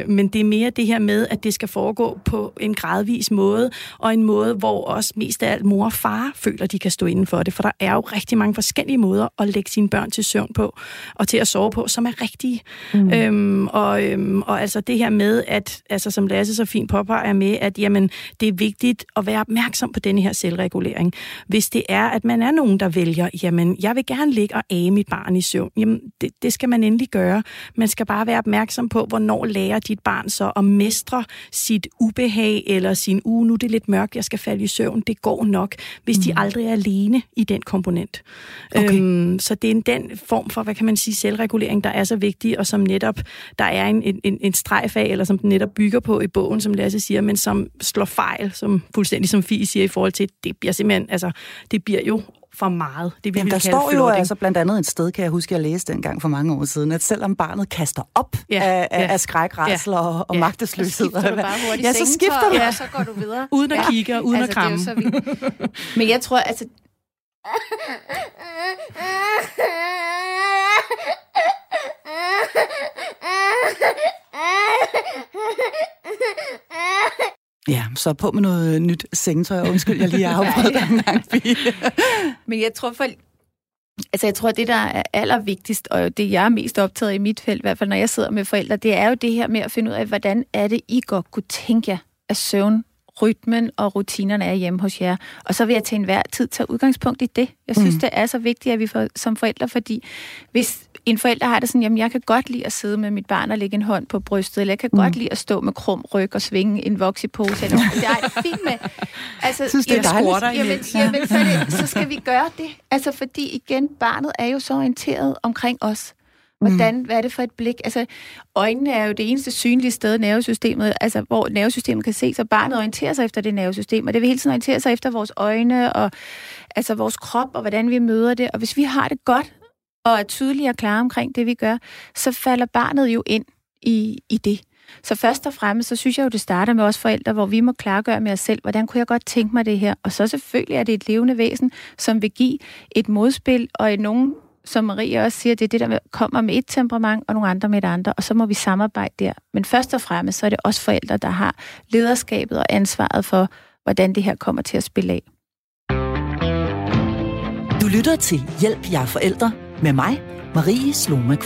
men det er mere det her med, at det skal foregå på en gradvis måde, og en måde, hvor også mest af alt mor og far føler, de kan stå inden for det, for der er jo rigtig mange forskellige måder at lægge sine børn til søvn på, og til at sove på, som er rigtige. Mm. Og altså det her med, at altså som Lasse så fint påpeger med, at jamen, det er vigtigt at være opmærksom på denne her selvregulering. Hvis det er, at man er nogen, der vælger, jamen, jeg vil gerne ligge og æge mit barn i søvn, jamen, det skal man endelig gøre. Man skal bare være opmærksom på, hvornår lærer dit barn så at mestre sit ubehag, eller sin nu er det lidt mørkt, jeg skal falde i søvn, det går nok, hvis de aldrig er alene i den komponent. Okay. Så det er den form for, hvad kan man sige, selvregulering, der er så vigtig, og som netop, der er en strejf af, eller som den netop bygger på i bogen, som Lasse siger, men som slår fejl, som fuldstændig som Fie siger, i forhold til, det bliver simpelthen, altså, det bliver jo for meget. Det bliver der står jo altså blandt andet et sted, kan jeg huske, jeg læste dengang for mange år siden, at selvom barnet kaster op af skræk, rædsel og magtesløshed, så skifter du, og så går du videre. Uden at kigge og uden at kramme. Men jeg tror, altså, ja, så på med noget nyt sengetøj. Undskyld, jeg lige afbrød dig en gang. Men jeg tror, at det, der er allervigtigst, og det, jeg er mest optaget af i mit felt, i hvert fald når jeg sidder med forældre, det er jo det her med at finde ud af, hvordan er det, I godt kunne tænke jer af søvn, rytmen og rutinerne er hjemme hos jer. Og så vil jeg til enhver tid tage udgangspunkt i det. Jeg synes, det er så vigtigt, at vi får, som forældre, fordi hvis en forælder har det sådan, jamen jeg kan godt lide at sidde med mit barn og lægge en hånd på brystet, eller jeg kan godt lide at stå med krum ryg og svinge en voksepose, eller det er fint med. Altså, synes, det er dejligt. Jamen så skal vi gøre det. Altså, fordi igen, barnet er jo så orienteret omkring os. Hvordan, hvad er det for et blik? Altså, øjnene er jo det eneste synlige sted, nervesystemet, altså, hvor nervesystemet kan se, så barnet orienterer sig efter det nervesystem, og det vil hele tiden orientere sig efter vores øjne, og altså vores krop, og hvordan vi møder det. Og hvis vi har det godt, og er tydelige og klare omkring det, vi gør, så falder barnet jo ind i det. Så først og fremmest, så synes jeg jo, det starter med os forældre, hvor vi må klargøre med os selv, hvordan kunne jeg godt tænke mig det her? Og så selvfølgelig er det et levende væsen, som vil give et modspil, og i nogen, som Marie også siger, det er det, der kommer med et temperament, og nogle andre med et andet, og så må vi samarbejde der. Men først og fremmest, så er det også forældre, der har lederskabet og ansvaret for, hvordan det her kommer til at spille af. Du lytter til Hjælp jer forældre med mig, Marie Slume.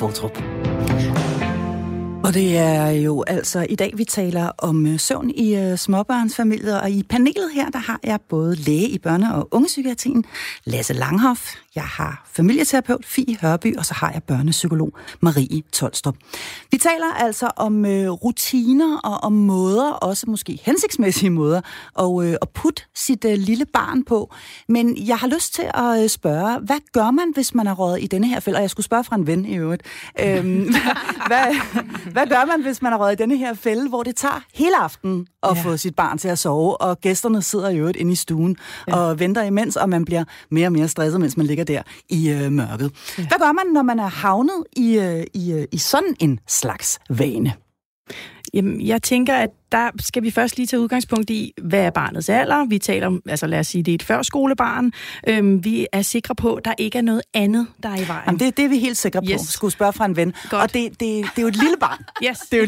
Og det er jo altså i dag, vi taler om søvn i småbørnsfamilier, og i panelet her, der har jeg både læge i børne- og ungepsykiatrien, Lasse Langhoff, jeg har familieterapeut Fie Hørby, og så har jeg børnepsykolog Marie Tolstrup. Vi taler altså om rutiner og om måder, også måske hensigtsmæssige måder, at putte sit lille barn på. Men jeg har lyst til at spørge, hvad gør man, hvis man er røget i denne her fælde? Og jeg skulle spørge fra en ven i øvrigt. Hvad gør man, hvis man er røget i denne her fælde, hvor det tager hele aftenen at få sit barn til at sove, og gæsterne sidder i øvrigt inde i stuen og venter imens, og man bliver mere og mere stresset, mens man ligger der i mørket. Ja. Hvad gør man, når man er havnet i sådan en slags vane? Jamen, jeg tænker, at der skal vi først lige tage udgangspunkt i, hvad er barnets alder? Vi taler om, altså lad os sige, det er et førskolebarn. Vi er sikre på, at der ikke er noget andet, der er i vejen. Jamen, det er vi helt sikre på. Yes. Skulle spørge fra en ven. Godt. Og det er jo et lille barn. Yes. Det er jo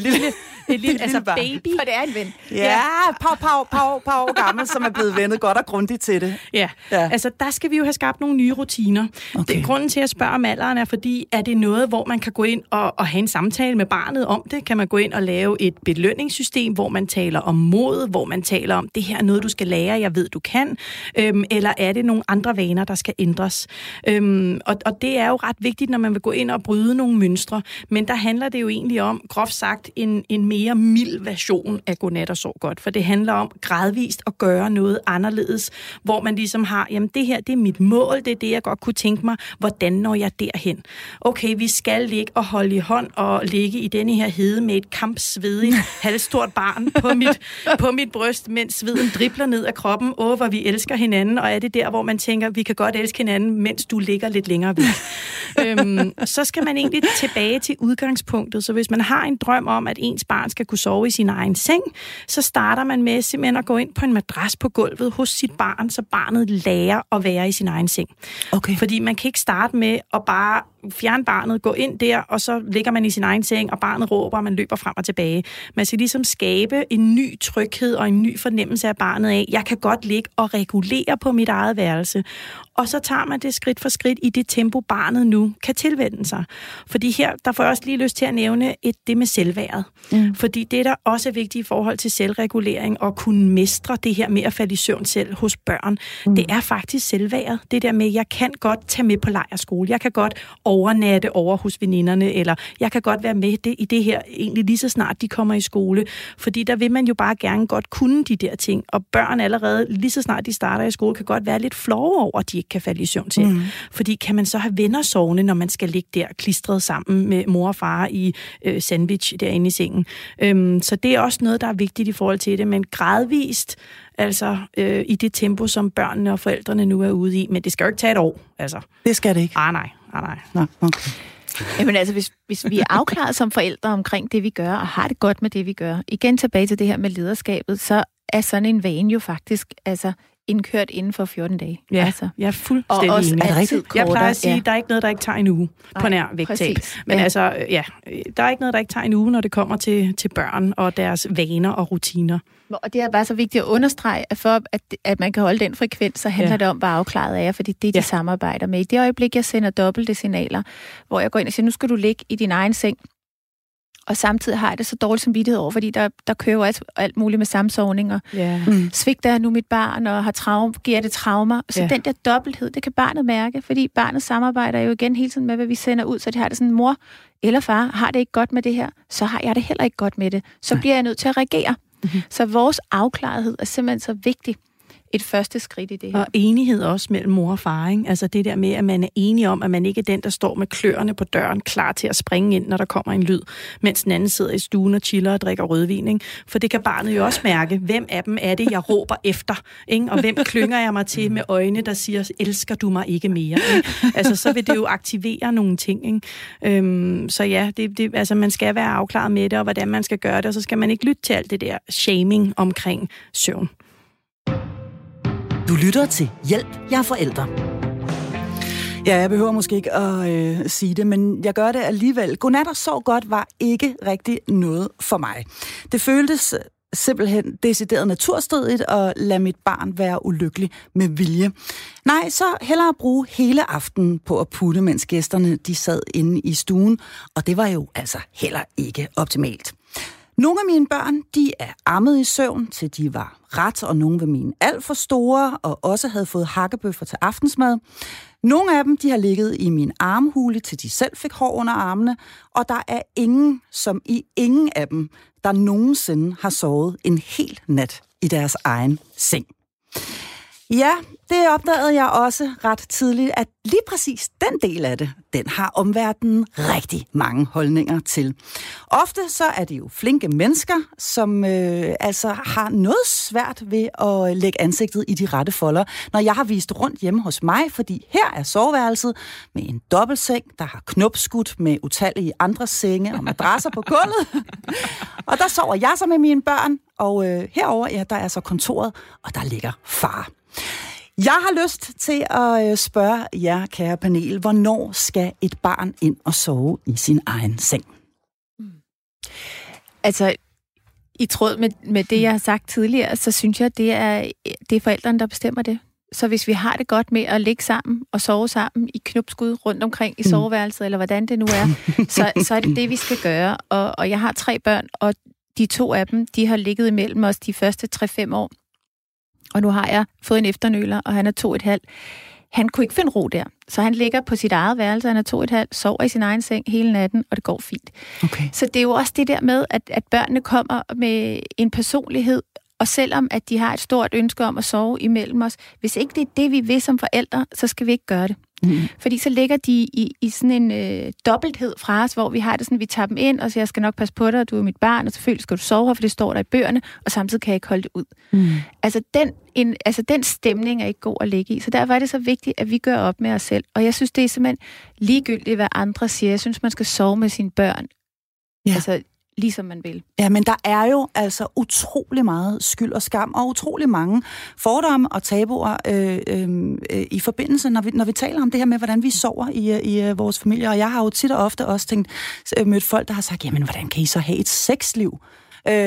et lille altså barn. Baby. Og det er en ven. Ja, par år gammel, som er blevet vendet godt og grundigt til det. Ja, altså der skal vi jo have skabt nogle nye rutiner. Okay. Det, grunden til at spørge om alderen er, fordi er det noget, hvor man kan gå ind og have en samtale med barnet om det? Kan man gå ind og lave et belønningssystem, hvor man taler om mod, hvor man taler om, det her er noget, du skal lære, jeg ved, du kan, eller er det nogle andre vaner, der skal ændres? Og det er jo ret vigtigt, når man vil gå ind og bryde nogle mønstre, men der handler det jo egentlig om, groft sagt, en mere mild version af godnat og sov godt, for det handler om gradvist at gøre noget anderledes, hvor man ligesom har, jamen det her, det er mit mål, det er det, jeg godt kunne tænke mig, hvordan når jeg derhen? Okay, vi skal ligge og holde i hånd og ligge i denne her hede med et kampsvedigt, halvstort barn, på mit bryst, mens sveden dribler ned af kroppen. Hvor vi elsker hinanden, og er det der, hvor man tænker, vi kan godt elske hinanden, mens du ligger lidt længere væk. Så skal man egentlig tilbage til udgangspunktet. Så hvis man har en drøm om, at ens barn skal kunne sove i sin egen seng, så starter man med simpelthen at gå ind på en madras på gulvet hos sit barn, så barnet lærer at være i sin egen seng. Okay. Fordi man kan ikke starte med at bare fjerne barnet, gå ind der, og så ligger man i sin egen seng, og barnet råber, og man løber frem og tilbage. Man skal ligesom skabe en ny tryghed og en ny fornemmelse af barnet af, jeg kan godt ligge og regulere på mit eget værelse. Og så tager man det skridt for skridt i det tempo, barnet nu kan tilvende sig. Fordi her, der får jeg også lige lyst til at nævne det med selvværdet. Mm. Fordi det, der også er vigtigt i forhold til selvregulering, og kunne mestre det her med at falde i søvn selv hos børn, det er faktisk selvværdet. Det der med, jeg kan godt tage med på lejrskole, jeg kan godt overnatte over hos veninderne, eller jeg kan godt være med i det her, egentlig lige så snart de kommer i skole. Fordi der vil man jo bare gerne godt kunne de der ting, og børn allerede, lige så snart de starter i skole, kan godt være lidt flove over, at de ikke kan falde i søvn til. Mm. Fordi kan man så have venner sovende, når man skal ligge der klistret sammen med mor og far i sandwich derinde i sengen. Så det er også noget, der er vigtigt i forhold til det, men gradvist, altså i det tempo, som børnene og forældrene nu er ude i. Men det skal jo ikke tage et år. Altså. Det skal det ikke. Nej. Nå, okay. Jamen altså, hvis vi er afklaret som forældre omkring det, vi gør, og har det godt med det, vi gør, igen tilbage til det her med lederskabet, så er sådan en vane jo faktisk indkørt inden for 14 dage. Ja, altså. Jeg er fuldstændig enig. Jeg plejer at sige, at der er ikke noget, der ikke tager en uge på nær vægttab. Men der er ikke noget, der ikke tager en uge, når det kommer til børn og deres vaner og rutiner. Og det er bare så vigtigt at understrege, at for at man kan holde den frekvens, så handler det om, hvad afklaret er, fordi det er de samarbejder med. I det øjeblik, jeg sender dobbelte signaler, hvor jeg går ind og siger, nu skal du ligge i din egen seng, og samtidig har jeg det så dårligt samvittighed over, fordi der kører alt muligt med samsovninger. Svigter jeg nu mit barn, og giver det traumer? Så den der dobbelthed, det kan barnet mærke, fordi barnet samarbejder jo igen hele tiden med, hvad vi sender ud, så det har det sådan, mor eller far har det ikke godt med det her, så har jeg det heller ikke godt med det. Så bliver jeg nødt til at reagere. Mm-hmm. Så vores afklarethed er simpelthen så vigtig. Et første skridt i det her. Og enighed også mellem mor og far, ikke? Altså det der med, at man er enig om, at man ikke er den, der står med kløerne på døren, klar til at springe ind, når der kommer en lyd, mens den anden sidder i stuen og chiller og drikker rødvin, ikke? For det kan barnet jo også mærke. Hvem af dem er det, jeg råber efter, ikke? Og hvem klynger jeg mig til med øjne, der siger, elsker du mig ikke mere? Ikke? Altså så vil det jo aktivere nogle ting, ikke? Så ja, altså man skal være afklaret med det, og hvordan man skal gøre det, og så skal man ikke lytte til alt det der shaming omkring søvn. Du lytter til Hjælp jer forældre. Ja, jeg behøver måske ikke at sige det, men jeg gør det alligevel. Godnat og sov godt var ikke rigtig noget for mig. Det føltes simpelthen decideret naturstridigt at lade mit barn være ulykkelig med vilje. Nej, så hellere bruge hele aftenen på at putte, mens gæsterne de sad inde i stuen, og det var jo altså heller ikke optimalt. Nogle af mine børn, de er ammet i søvn, til de var ret, og nogle af mine alt for store, og også havde fået hakkebøffer til aftensmad. Nogle af dem, de har ligget i min armhule, til de selv fik hår under armene, og der er ingen, som i ingen af dem, der nogensinde har sovet en hel nat i deres egen seng. Ja, det opdagede jeg også ret tidligt, at lige præcis den del af det, den har omverdenen rigtig mange holdninger til. Ofte så er det jo flinke mennesker, som altså har noget svært ved at lægge ansigtet i de rette folder. Når jeg har vist rundt hjemme hos mig, fordi her er soveværelset med en dobbeltseng, der har knopskudt med utallige andre senge og madrasser på gulvet. Og der sover jeg så med mine børn, og herover ja, der er så kontoret, og der ligger far. Jeg har lyst til at spørge jer, kære panel, hvornår skal et barn ind og sove i sin egen seng? Altså, i tråd med det, jeg har sagt tidligere, så synes jeg, det er forældrene, der bestemmer det. Så hvis vi har det godt med at ligge sammen og sove sammen i knopskud rundt omkring i soveværelset, eller hvordan det nu er, så er det det, vi skal gøre. Og jeg har 3 børn, og de 2 af dem, de har ligget imellem os de første 3-5 år. Og nu har jeg fået en efternøler, og han er 2,5. Han kunne ikke finde ro der. Så han ligger på sit eget værelse, han er 2,5, sover i sin egen seng hele natten, og det går fint. Okay. Så det er jo også det der med, at børnene kommer med en personlighed, og selvom at de har et stort ønske om at sove imellem os, hvis ikke det er det, vi vil som forældre, så skal vi ikke gøre det. Mm. Fordi så ligger de i sådan en dobbelthed fra os, hvor vi har det sådan, vi tager dem ind og siger, jeg skal nok passe på dig, og du er mit barn, og selvfølgelig skal du sove her, for det står der i bøgerne, og samtidig kan jeg ikke holde det ud. Mm. Altså, den stemning er ikke god at ligge i, så derfor er det så vigtigt, at vi gør op med os selv. Og jeg synes, det er simpelthen ligegyldigt, hvad andre siger. Jeg synes, man skal sove med sine børn. Ja. Altså, ligesom man vil. Ja, men der er jo altså utrolig meget skyld og skam, og utrolig mange fordomme og tabuer i forbindelse, når vi taler om det her med, hvordan vi sover i vores familie. Og jeg har jo tit og ofte også mødt folk, der har sagt, jamen, hvordan kan I så have et sexliv?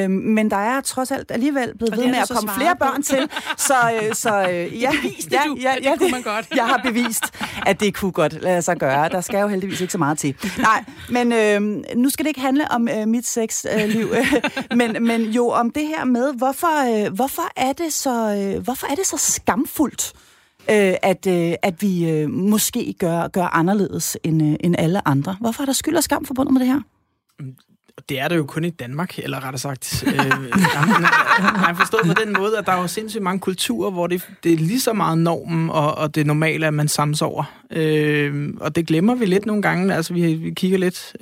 Men der er trods alt alligevel blevet ved med at komme flere børn til, så det kunne man godt. Jeg har bevist, at det kunne godt lade sig gøre. Der skal jo heldigvis ikke så meget til. Nej, men nu skal det ikke handle om mit sexliv, men jo om det her med, hvorfor er det så skamfuldt, at vi måske gør anderledes end alle andre? Hvorfor er der skyld og skam forbundet med det her? Det er der jo kun i Danmark, eller rettere sagt. Jeg forstår på den måde, at der er jo sindssygt mange kulturer, hvor det er lige så meget normen og det normale, at man samsover. Og det glemmer vi lidt nogle gange. Altså, vi kigger lidt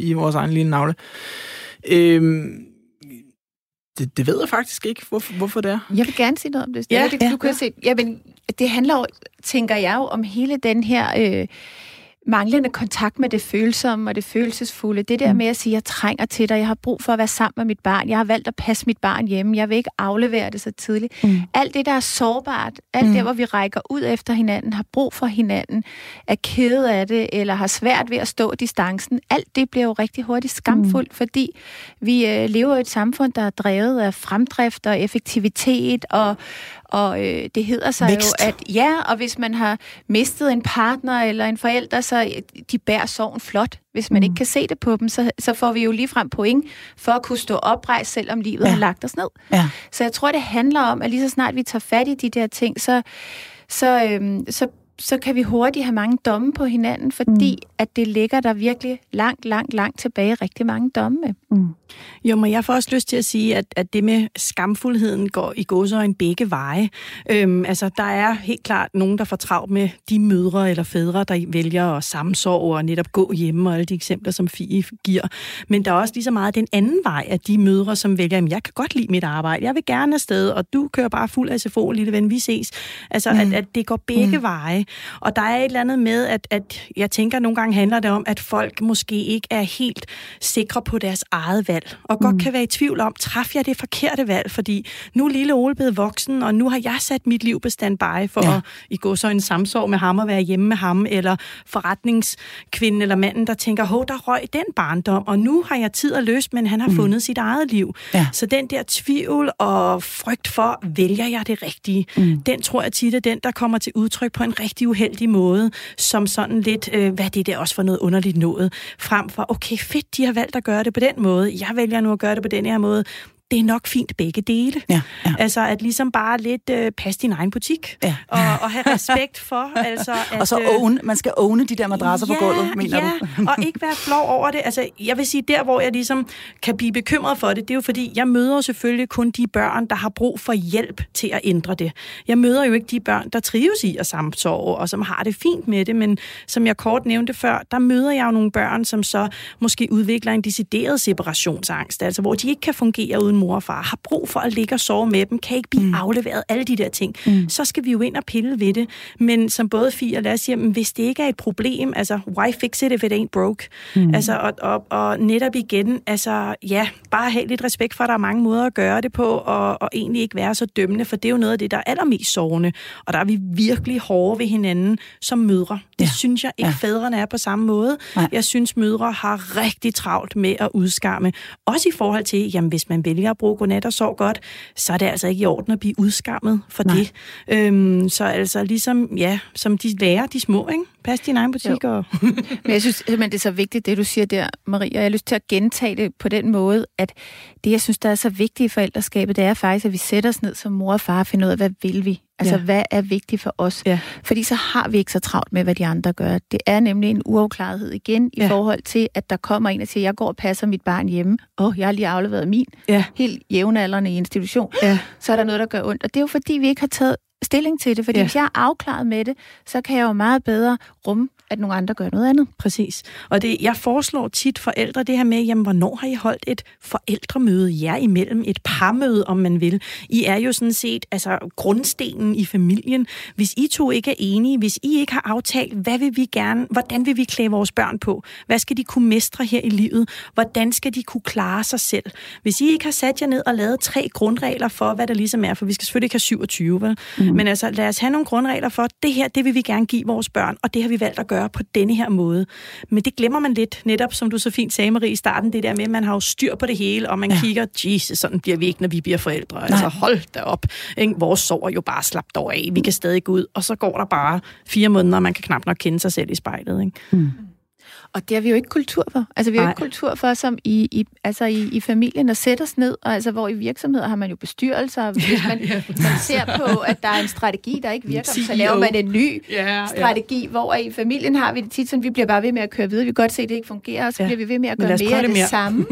i vores egen lille navle. Det ved jeg faktisk ikke, hvorfor det er. Jeg vil gerne sige noget om det. Jamen, det handler jo, tænker jeg jo, om hele den her... manglende kontakt med det følsomme og det følelsesfulde. Det der med at sige, jeg trænger til dig, jeg har brug for at være sammen med mit barn, jeg har valgt at passe mit barn hjemme, jeg vil ikke aflevere det så tidligt. Mm. Alt det, der er sårbart, alt det, hvor vi rækker ud efter hinanden, har brug for hinanden, er kede af det, eller har svært ved at stå distancen, alt det bliver jo rigtig hurtigt skamfuldt, fordi vi lever i et samfund, der er drevet af fremdrift og effektivitet og det hedder sig vækst. Jo, at ja, og hvis man har mistet en partner eller en forælder, så de bærer sorgen flot. Hvis man ikke kan se det på dem, så får vi jo ligefrem point for at kunne stå oprejst, selvom livet har lagt os ned. Ja. Så jeg tror, det handler om, at lige så snart vi tager fat i de der ting, så kan vi hurtigt have mange domme på hinanden, fordi at det ligger der virkelig langt tilbage rigtig mange domme med. Mm. Jo, men jeg får også lyst til at sige, at det med skamfuldheden går i gåseøjne begge veje. Altså, der er helt klart nogen, der får travlt med de mødre eller fædre, der vælger at samsove og netop gå hjemme og alle de eksempler, som Fie giver. Men der er også lige så meget den anden vej af de mødre, som vælger, at jeg kan godt lide mit arbejde, jeg vil gerne afsted, og du kører bare fuld af SFO, lille ven, vi ses. Altså, at det går begge veje. det. Og der er et eller andet med, at jeg tænker, at nogle gange handler det om, at folk måske ikke er helt sikre på deres eget valg, og godt kan være i tvivl om, træffer jeg det forkerte valg, fordi nu er lille Ole blevet voksen, og nu har jeg sat mit liv på standby for at gå så en samsorg med ham og være hjemme med ham, eller forretningskvinden eller manden, der tænker, hov, der røg den barndom, og nu har jeg tid og lyst, men han har fundet sit eget liv. Ja. Så den der tvivl og frygt for, vælger jeg det rigtige, den tror jeg tit er den, der kommer til udtryk på en rigtig uheldig måde, som sådan lidt, hvad det der også for noget underligt noget, frem for, okay, fedt, de har valgt at gøre det på den måde, jeg vælger nu at gøre det på den her måde, det er nok fint begge dele. Ja, ja. Altså, at ligesom bare lidt passe din egen butik, og have respekt for. Altså, at, og så own, man skal owne de der madrasser på gulvet, mener du? Og ikke være flov over det. Altså, jeg vil sige, der hvor jeg ligesom kan blive bekymret for det, det er jo fordi, jeg møder selvfølgelig kun de børn, der har brug for hjælp til at ændre det. Jeg møder jo ikke de børn, der trives i at samsove, og som har det fint med det, men som jeg kort nævnte før, der møder jeg jo nogle børn, som så måske udvikler en decideret separationsangst, altså hvor de ikke kan fungere uden mor og far, har brug for at ligge og sove med dem, kan ikke blive afleveret, alle de der ting, så skal vi jo ind og pille ved det. Men som både Fie og Lasse siger, hvis det ikke er et problem, altså, why fix it if it ain't broke? Altså, og netop igen, altså, ja, bare have lidt respekt for, at der er mange måder at gøre det på, og egentlig ikke være så dømmende, for det er jo noget af det, der er allermest sårende, og der er vi virkelig hårde ved hinanden som mødre. Det synes jeg ikke, fædrene er på samme måde. Nej. Jeg synes, mødre har rigtig travlt med at udskamme, også i forhold til, jamen, hvis man vælger at bruge godnat og sov godt, så er det altså ikke i orden at blive udskammet for det. Så altså ligesom, som de lærer, de små, ikke? Pas din egen butik. Men jeg synes simpelthen, det er så vigtigt, det du siger der, Marie, og jeg har lyst til at gentage det på den måde, at det, jeg synes, der er så vigtigt i forældreskabet, det er faktisk, at vi sætter os ned som mor og far og finder ud af, hvad vil vi? Altså, hvad er vigtigt for os? Fordi så har vi ikke så travlt med, hvad de andre gør. Det er nemlig en uafklarethed igen i forhold til, at der kommer en og siger, jeg går og passer mit barn hjemme. Jeg har lige afleveret min helt jævnaldrende i institution. Så er der noget, der gør ondt. Og det er jo fordi, vi ikke har taget stilling til det, fordi hvis jeg er afklaret med det, så kan jeg jo meget bedre rumme, at nogle andre gør noget andet. Præcis. Og det, jeg foreslår tit forældre det her med, jamen, hvornår har I holdt et forældremøde jer imellem? Et parmøde, om man vil. I er jo sådan set altså, grundstenen i familien. Hvis I to ikke er enige, hvis I ikke har aftalt, hvad vil vi gerne, hvordan vil vi klæde vores børn på? Hvad skal de kunne mestre her i livet? Hvordan skal de kunne klare sig selv? Hvis I ikke har sat jer ned og lavet 3 grundregler for, hvad der ligesom er, for vi skal selvfølgelig ikke have 27, vel? Men altså, lad os have nogle grundregler for, det her, det vil vi gerne give vores børn, og det har vi valgt at gøre på denne her måde. Men det glemmer man lidt, netop som du så fint sagde, Marie, i starten, det der med, at man har jo styr på det hele, og man kigger, Jesus, sådan bliver vi ikke, når vi bliver forældre. Nej. Altså, hold da op. Ikke? Vores sover jo bare slap dog af. Vi kan stadig gå ud, og så går der bare 4 måneder, og man kan knap nok kende sig selv i spejlet. Ikke? Og det har vi jo ikke kultur for. Altså, vi har jo ikke kultur for, som i familien og sætter os ned, og altså, hvor i virksomheder har man jo bestyrelser, hvis man ser på, at der er en strategi, der ikke virker, så laver man en ny strategi, hvor i familien har vi det tit sådan, vi bliver bare ved med at køre videre, vi kan godt se, at det ikke fungerer, og så bliver vi ved med at gøre mere af det samme,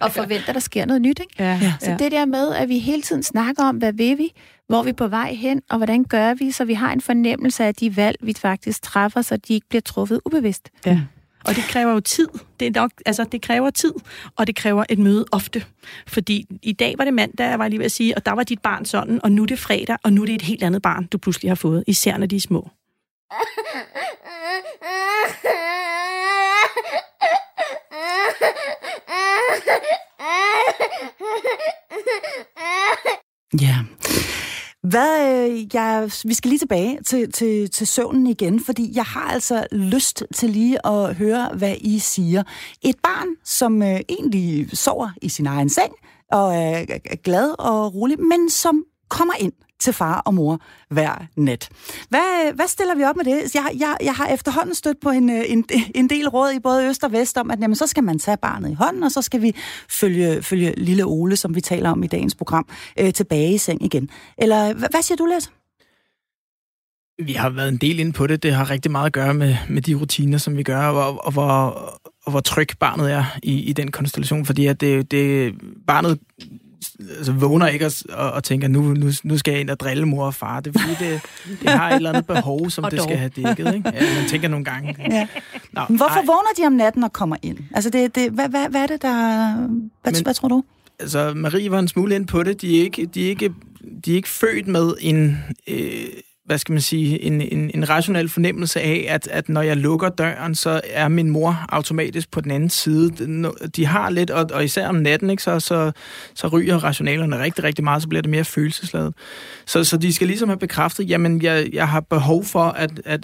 og forventer, at der sker noget nyt, ikke? Så det der med, at vi hele tiden snakker om, hvad vil vi, hvor vi er på vej hen, og hvordan gør vi, så vi har en fornemmelse af de valg, vi faktisk træffer, så de ikke bliver truffet ubevidst. Ja. Og det kræver jo tid. Det er nok, altså, det kræver tid, og det kræver et møde ofte. Fordi i dag var det mandag, jeg var lige ved at sige, og der var dit barn sådan, og nu er det fredag, og nu er det et helt andet barn, du pludselig har fået, især når de er små. Ja. Vi skal lige tilbage til søvnen igen, fordi jeg har altså lyst til lige at høre, hvad I siger. Et barn, som egentlig sover i sin egen seng, og er glad og rolig, men som kommer ind til far og mor hver nat. Hvad stiller vi op med det? Jeg har efterhånden stødt på en del råd i både øst og vest om, at jamen, så skal man tage barnet i hånden, og så skal vi følge lille Ole, som vi taler om i dagens program, tilbage i seng igen. Eller hvad siger du, Lasse? Vi har været en del inde på det. Det har rigtig meget at gøre med de rutiner, som vi gør, og hvor tryg barnet er i den konstellation, fordi at det barnet altså vågner ikke og tænker, nu skal jeg ind og drille mor og far. Det er fordi, det har et eller andet behov, som det skal have dækket. Ikke? Ja, man tænker nogle gange. Ja. Hvorfor vågner de om natten og kommer ind? Altså, hvad er det, der... Hvad tror du? Altså, Marie var en smule ind på det. De er ikke født med en hvad skal man sige, en rationel fornemmelse af, at når jeg lukker døren, så er min mor automatisk på den anden side. De har lidt, og især om natten, ikke, så ryger rationalerne rigtig, rigtig meget, så bliver det mere følelsesladet. Så de skal ligesom have bekræftet, jamen, jeg har behov for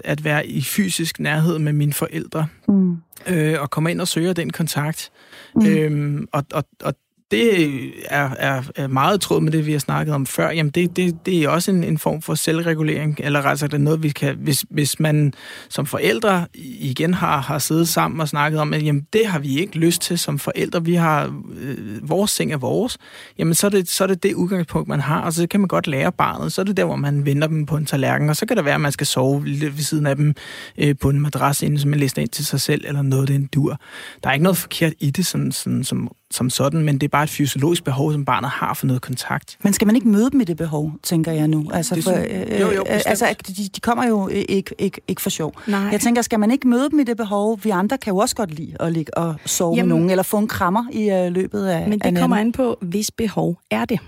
at være i fysisk nærhed med mine forældre, og komme ind og søge den kontakt. Og det er meget tråd med det, vi har snakket om før. Jamen, det er også en form for selvregulering, eller altså, det er noget, vi kan, hvis man som forældre igen har siddet sammen og snakket om, at jamen, det har vi ikke lyst til som forældre, vi har vores seng er vores, jamen, så er det udgangspunkt, man har, og så kan man godt lære barnet, så er det der, hvor man vender dem på en tallerken, og så kan det være, at man skal sove lidt ved siden af dem på en madras, inden man læser ind til sig selv, eller noget, den dur. Der er ikke noget forkert i det, som sådan, men det er bare et fysiologisk behov, som barnet har for noget kontakt. Men skal man ikke møde dem i det behov, tænker jeg nu? Altså, jo, altså de kommer jo ikke for sjov. Nej. Jeg tænker, skal man ikke møde dem i det behov? Vi andre kan jo også godt lide at ligge og sove med nogen, eller få en krammer i løbet af natten. Men det kommer an på, hvis behov er det.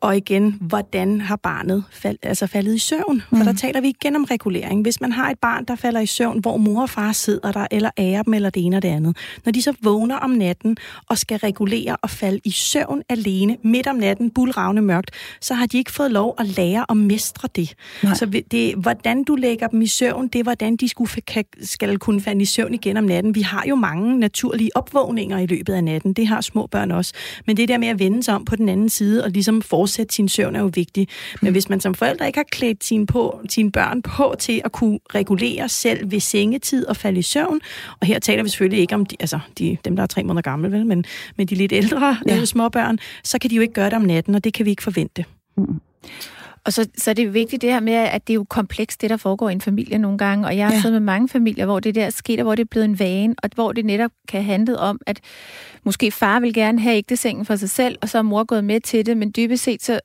Og igen, hvordan har barnet faldet i søvn? For der taler vi igen om regulering. Hvis man har et barn, der falder i søvn, hvor mor og far sidder der, eller ærer dem, eller det ene og det andet. Når de så vågner om natten, og skal regulere og falde i søvn alene, midt om natten, bulravende mørkt, så har de ikke fået lov at lære at mestre det. Nej. Så det, hvordan du lægger dem i søvn, det er, hvordan de skal kunne falde i søvn igen om natten. Vi har jo mange naturlige opvågninger i løbet af natten. Det har små børn også. Men det der med at vende sig om på den anden side, og ligesom fortsætte sin søvn er jo vigtigt. Men hvis man som forældre ikke har klædt sine børn på til at kunne regulere selv ved sengetid og falde i søvn, og her taler vi selvfølgelig ikke om dem, der er 3 måneder gamle, vel, men de lidt ældre småbørn, så kan de jo ikke gøre det om natten, og det kan vi ikke forvente. Og så er det jo vigtigt det her med, at det er jo komplekst, det der foregår i en familie nogle gange, og jeg har siddet med mange familier, hvor det der sker, hvor det er blevet en vane, og hvor det netop kan handle om, at måske far vil gerne have ægtesengen for sig selv, og så er mor gået med til det, men dybest set så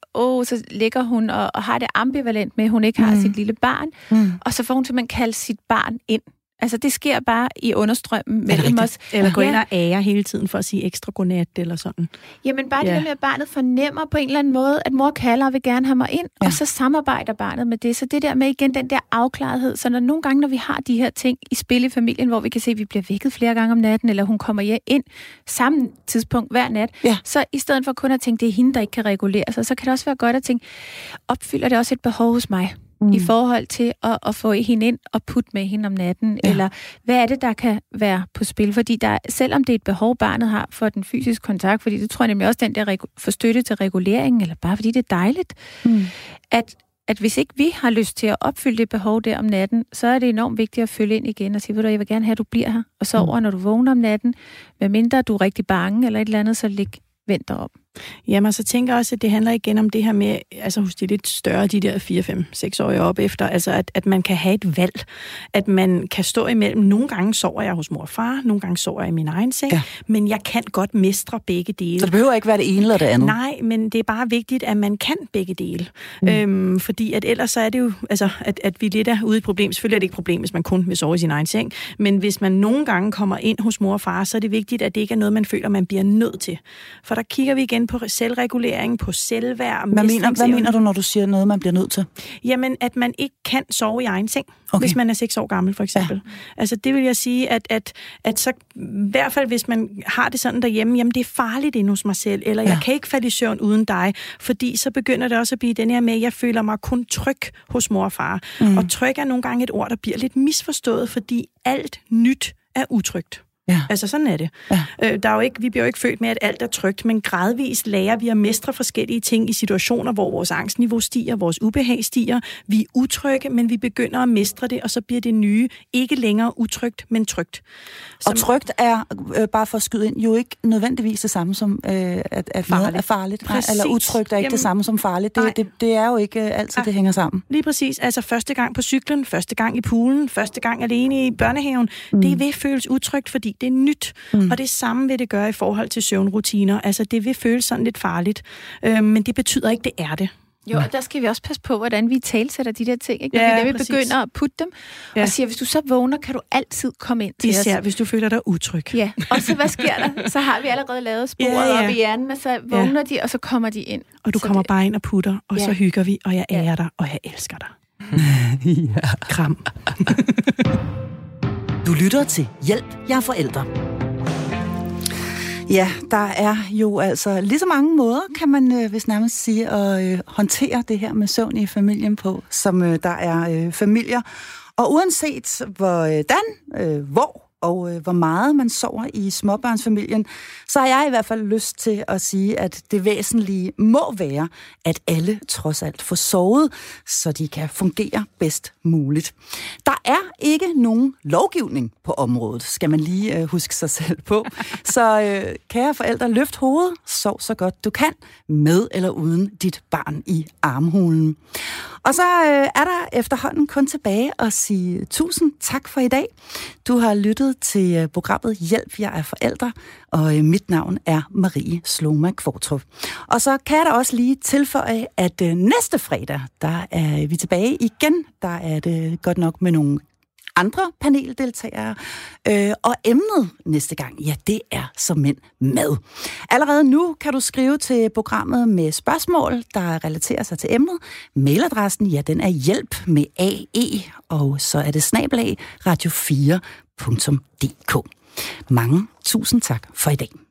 ligger hun og har det ambivalent med, at hun ikke har sit lille barn, og så får hun simpelthen kaldt sit barn ind. Altså, det sker bare i understrømmen mellem os. Eller gå ind og ære hele tiden for at sige ekstra godnat eller sådan. Jamen, bare det der med, at barnet fornemmer på en eller anden måde, at mor kalder og vil gerne have mig ind, og så samarbejder barnet med det. Så det der med igen den der afklarethed. Så nogle gange, når vi har de her ting i spil i familien, hvor vi kan se, at vi bliver vækket flere gange om natten, eller hun kommer ind samme tidspunkt hver nat, så i stedet for kun at tænke, det er hende, der ikke kan regulere sig, så kan det også være godt at tænke, opfylder det også et behov hos mig? I forhold til at få hende ind og putte med hende om natten, eller hvad er det, der kan være på spil? Fordi selvom det er et behov, barnet har for den fysiske kontakt, fordi det tror jeg nemlig også, den der for støtte til reguleringen, eller bare fordi det er dejligt, at hvis ikke vi har lyst til at opfylde det behov der om natten, så er det enormt vigtigt at følge ind igen og sige, ved du, jeg vil gerne have, at du bliver her, og sover, når du vågner om natten. Hvad mindre du er rigtig bange eller et eller andet, så vend dig om. Jamen, så tænker jeg også, at det handler igen om det her med, altså hos de lidt større, de der 4-5-6-årige op efter, altså at man kan have et valg, at man kan stå imellem. Nogle gange sover jeg hos mor og far, nogle gange sover jeg i min egen seng, men jeg kan godt mestre begge dele. Så det behøver ikke være det ene eller det andet? Nej, men det er bare vigtigt, at man kan begge dele. Fordi at ellers så er det jo, altså at vi lidt er ude i et problem. Selvfølgelig er det ikke et problem, hvis man kun vil sove i sin egen seng, men hvis man nogle gange kommer ind hos mor og far, så er det vigtigt, at det ikke er noget, man føler, man bliver nødt til. For der kigger vi igen på selvregulering, på selvværd. Hvad mener du, når du siger noget, man bliver nødt til? Jamen, at man ikke kan sove i egen seng, hvis man er 6 år gammel, for eksempel. Ja. Altså, det vil jeg sige, at så i hvert fald, hvis man har det sådan derhjemme, jamen, det er farligt inde hos mig selv, eller jeg kan ikke falde i søvn uden dig, fordi så begynder det også at blive den her med, at jeg føler mig kun tryg hos mor og far. Og tryg er nogle gange et ord, der bliver lidt misforstået, fordi alt nyt er utrygt. Ja. Altså, sådan er det. Ja. Vi bliver jo ikke født med, at alt er trygt, men gradvist lærer vi at mestre forskellige ting i situationer, hvor vores angstniveau stiger, vores ubehag stiger. Vi er utrygge, men vi begynder at mestre det, og så bliver det nye ikke længere utrygt, men trygt. Og trygt er, bare for at skyde ind, jo ikke nødvendigvis det samme som at farligt. Er farligt. Nej, eller utrygt er ikke det samme som farligt. Det er jo ikke altid, det hænger sammen. Lige præcis. Altså, første gang på cyklen, første gang i poolen, første gang alene i børnehaven, det vil føles utrygt, fordi det er nyt, og det samme vil det gøre i forhold til søvnrutiner. Altså, det vil føles sådan lidt farligt, men det betyder ikke, det er det. Jo, og der skal vi også passe på, hvordan vi talsætter de der ting, ikke? Fordi vi begynder at putte dem og siger, hvis du så vågner, kan du altid komme ind til os. Især hvis du føler dig utryg. Ja, og så hvad sker der? Så har vi allerede lavet sporet op i hjernen, og så vågner de, og så kommer de ind. Og du så kommer bare ind og putter, og så hygger vi, og jeg ærer dig, og jeg elsker dig. Ja. Kram. Du lytter til Hjælp jeres forældre. Ja, der er jo altså lige så mange måder, kan man vist nærmest sige, at håndtere det her med søvn i familien på, som der er familier. Og uanset hvordan, hvor og hvor meget man sover i småbørnsfamilien, så har jeg i hvert fald lyst til at sige, at det væsentlige må være, at alle trods alt får sovet, så de kan fungere bedst muligt. Der er ikke nogen lovgivning på området, skal man lige huske sig selv på. Så kære forældre, løft hovedet, sov så godt du kan, med eller uden dit barn i armhulen. Og så er der efterhånden kun tilbage at sige tusind tak for i dag. Du har lyttet til programmet Hjælp jeres forældre, og mit navn er Marie Slume. Og så kan jeg da også lige tilføje, at næste fredag, der er vi tilbage igen. Der er det godt nok med nogle andre paneldeltagere. Og emnet næste gang, ja, det er såmænd mad. Allerede nu kan du skrive til programmet med spørgsmål, der relaterer sig til emnet. Mailadressen, ja, den er hjælp med AE, og så er det @radio4.dk. Mange tusind tak for i dag.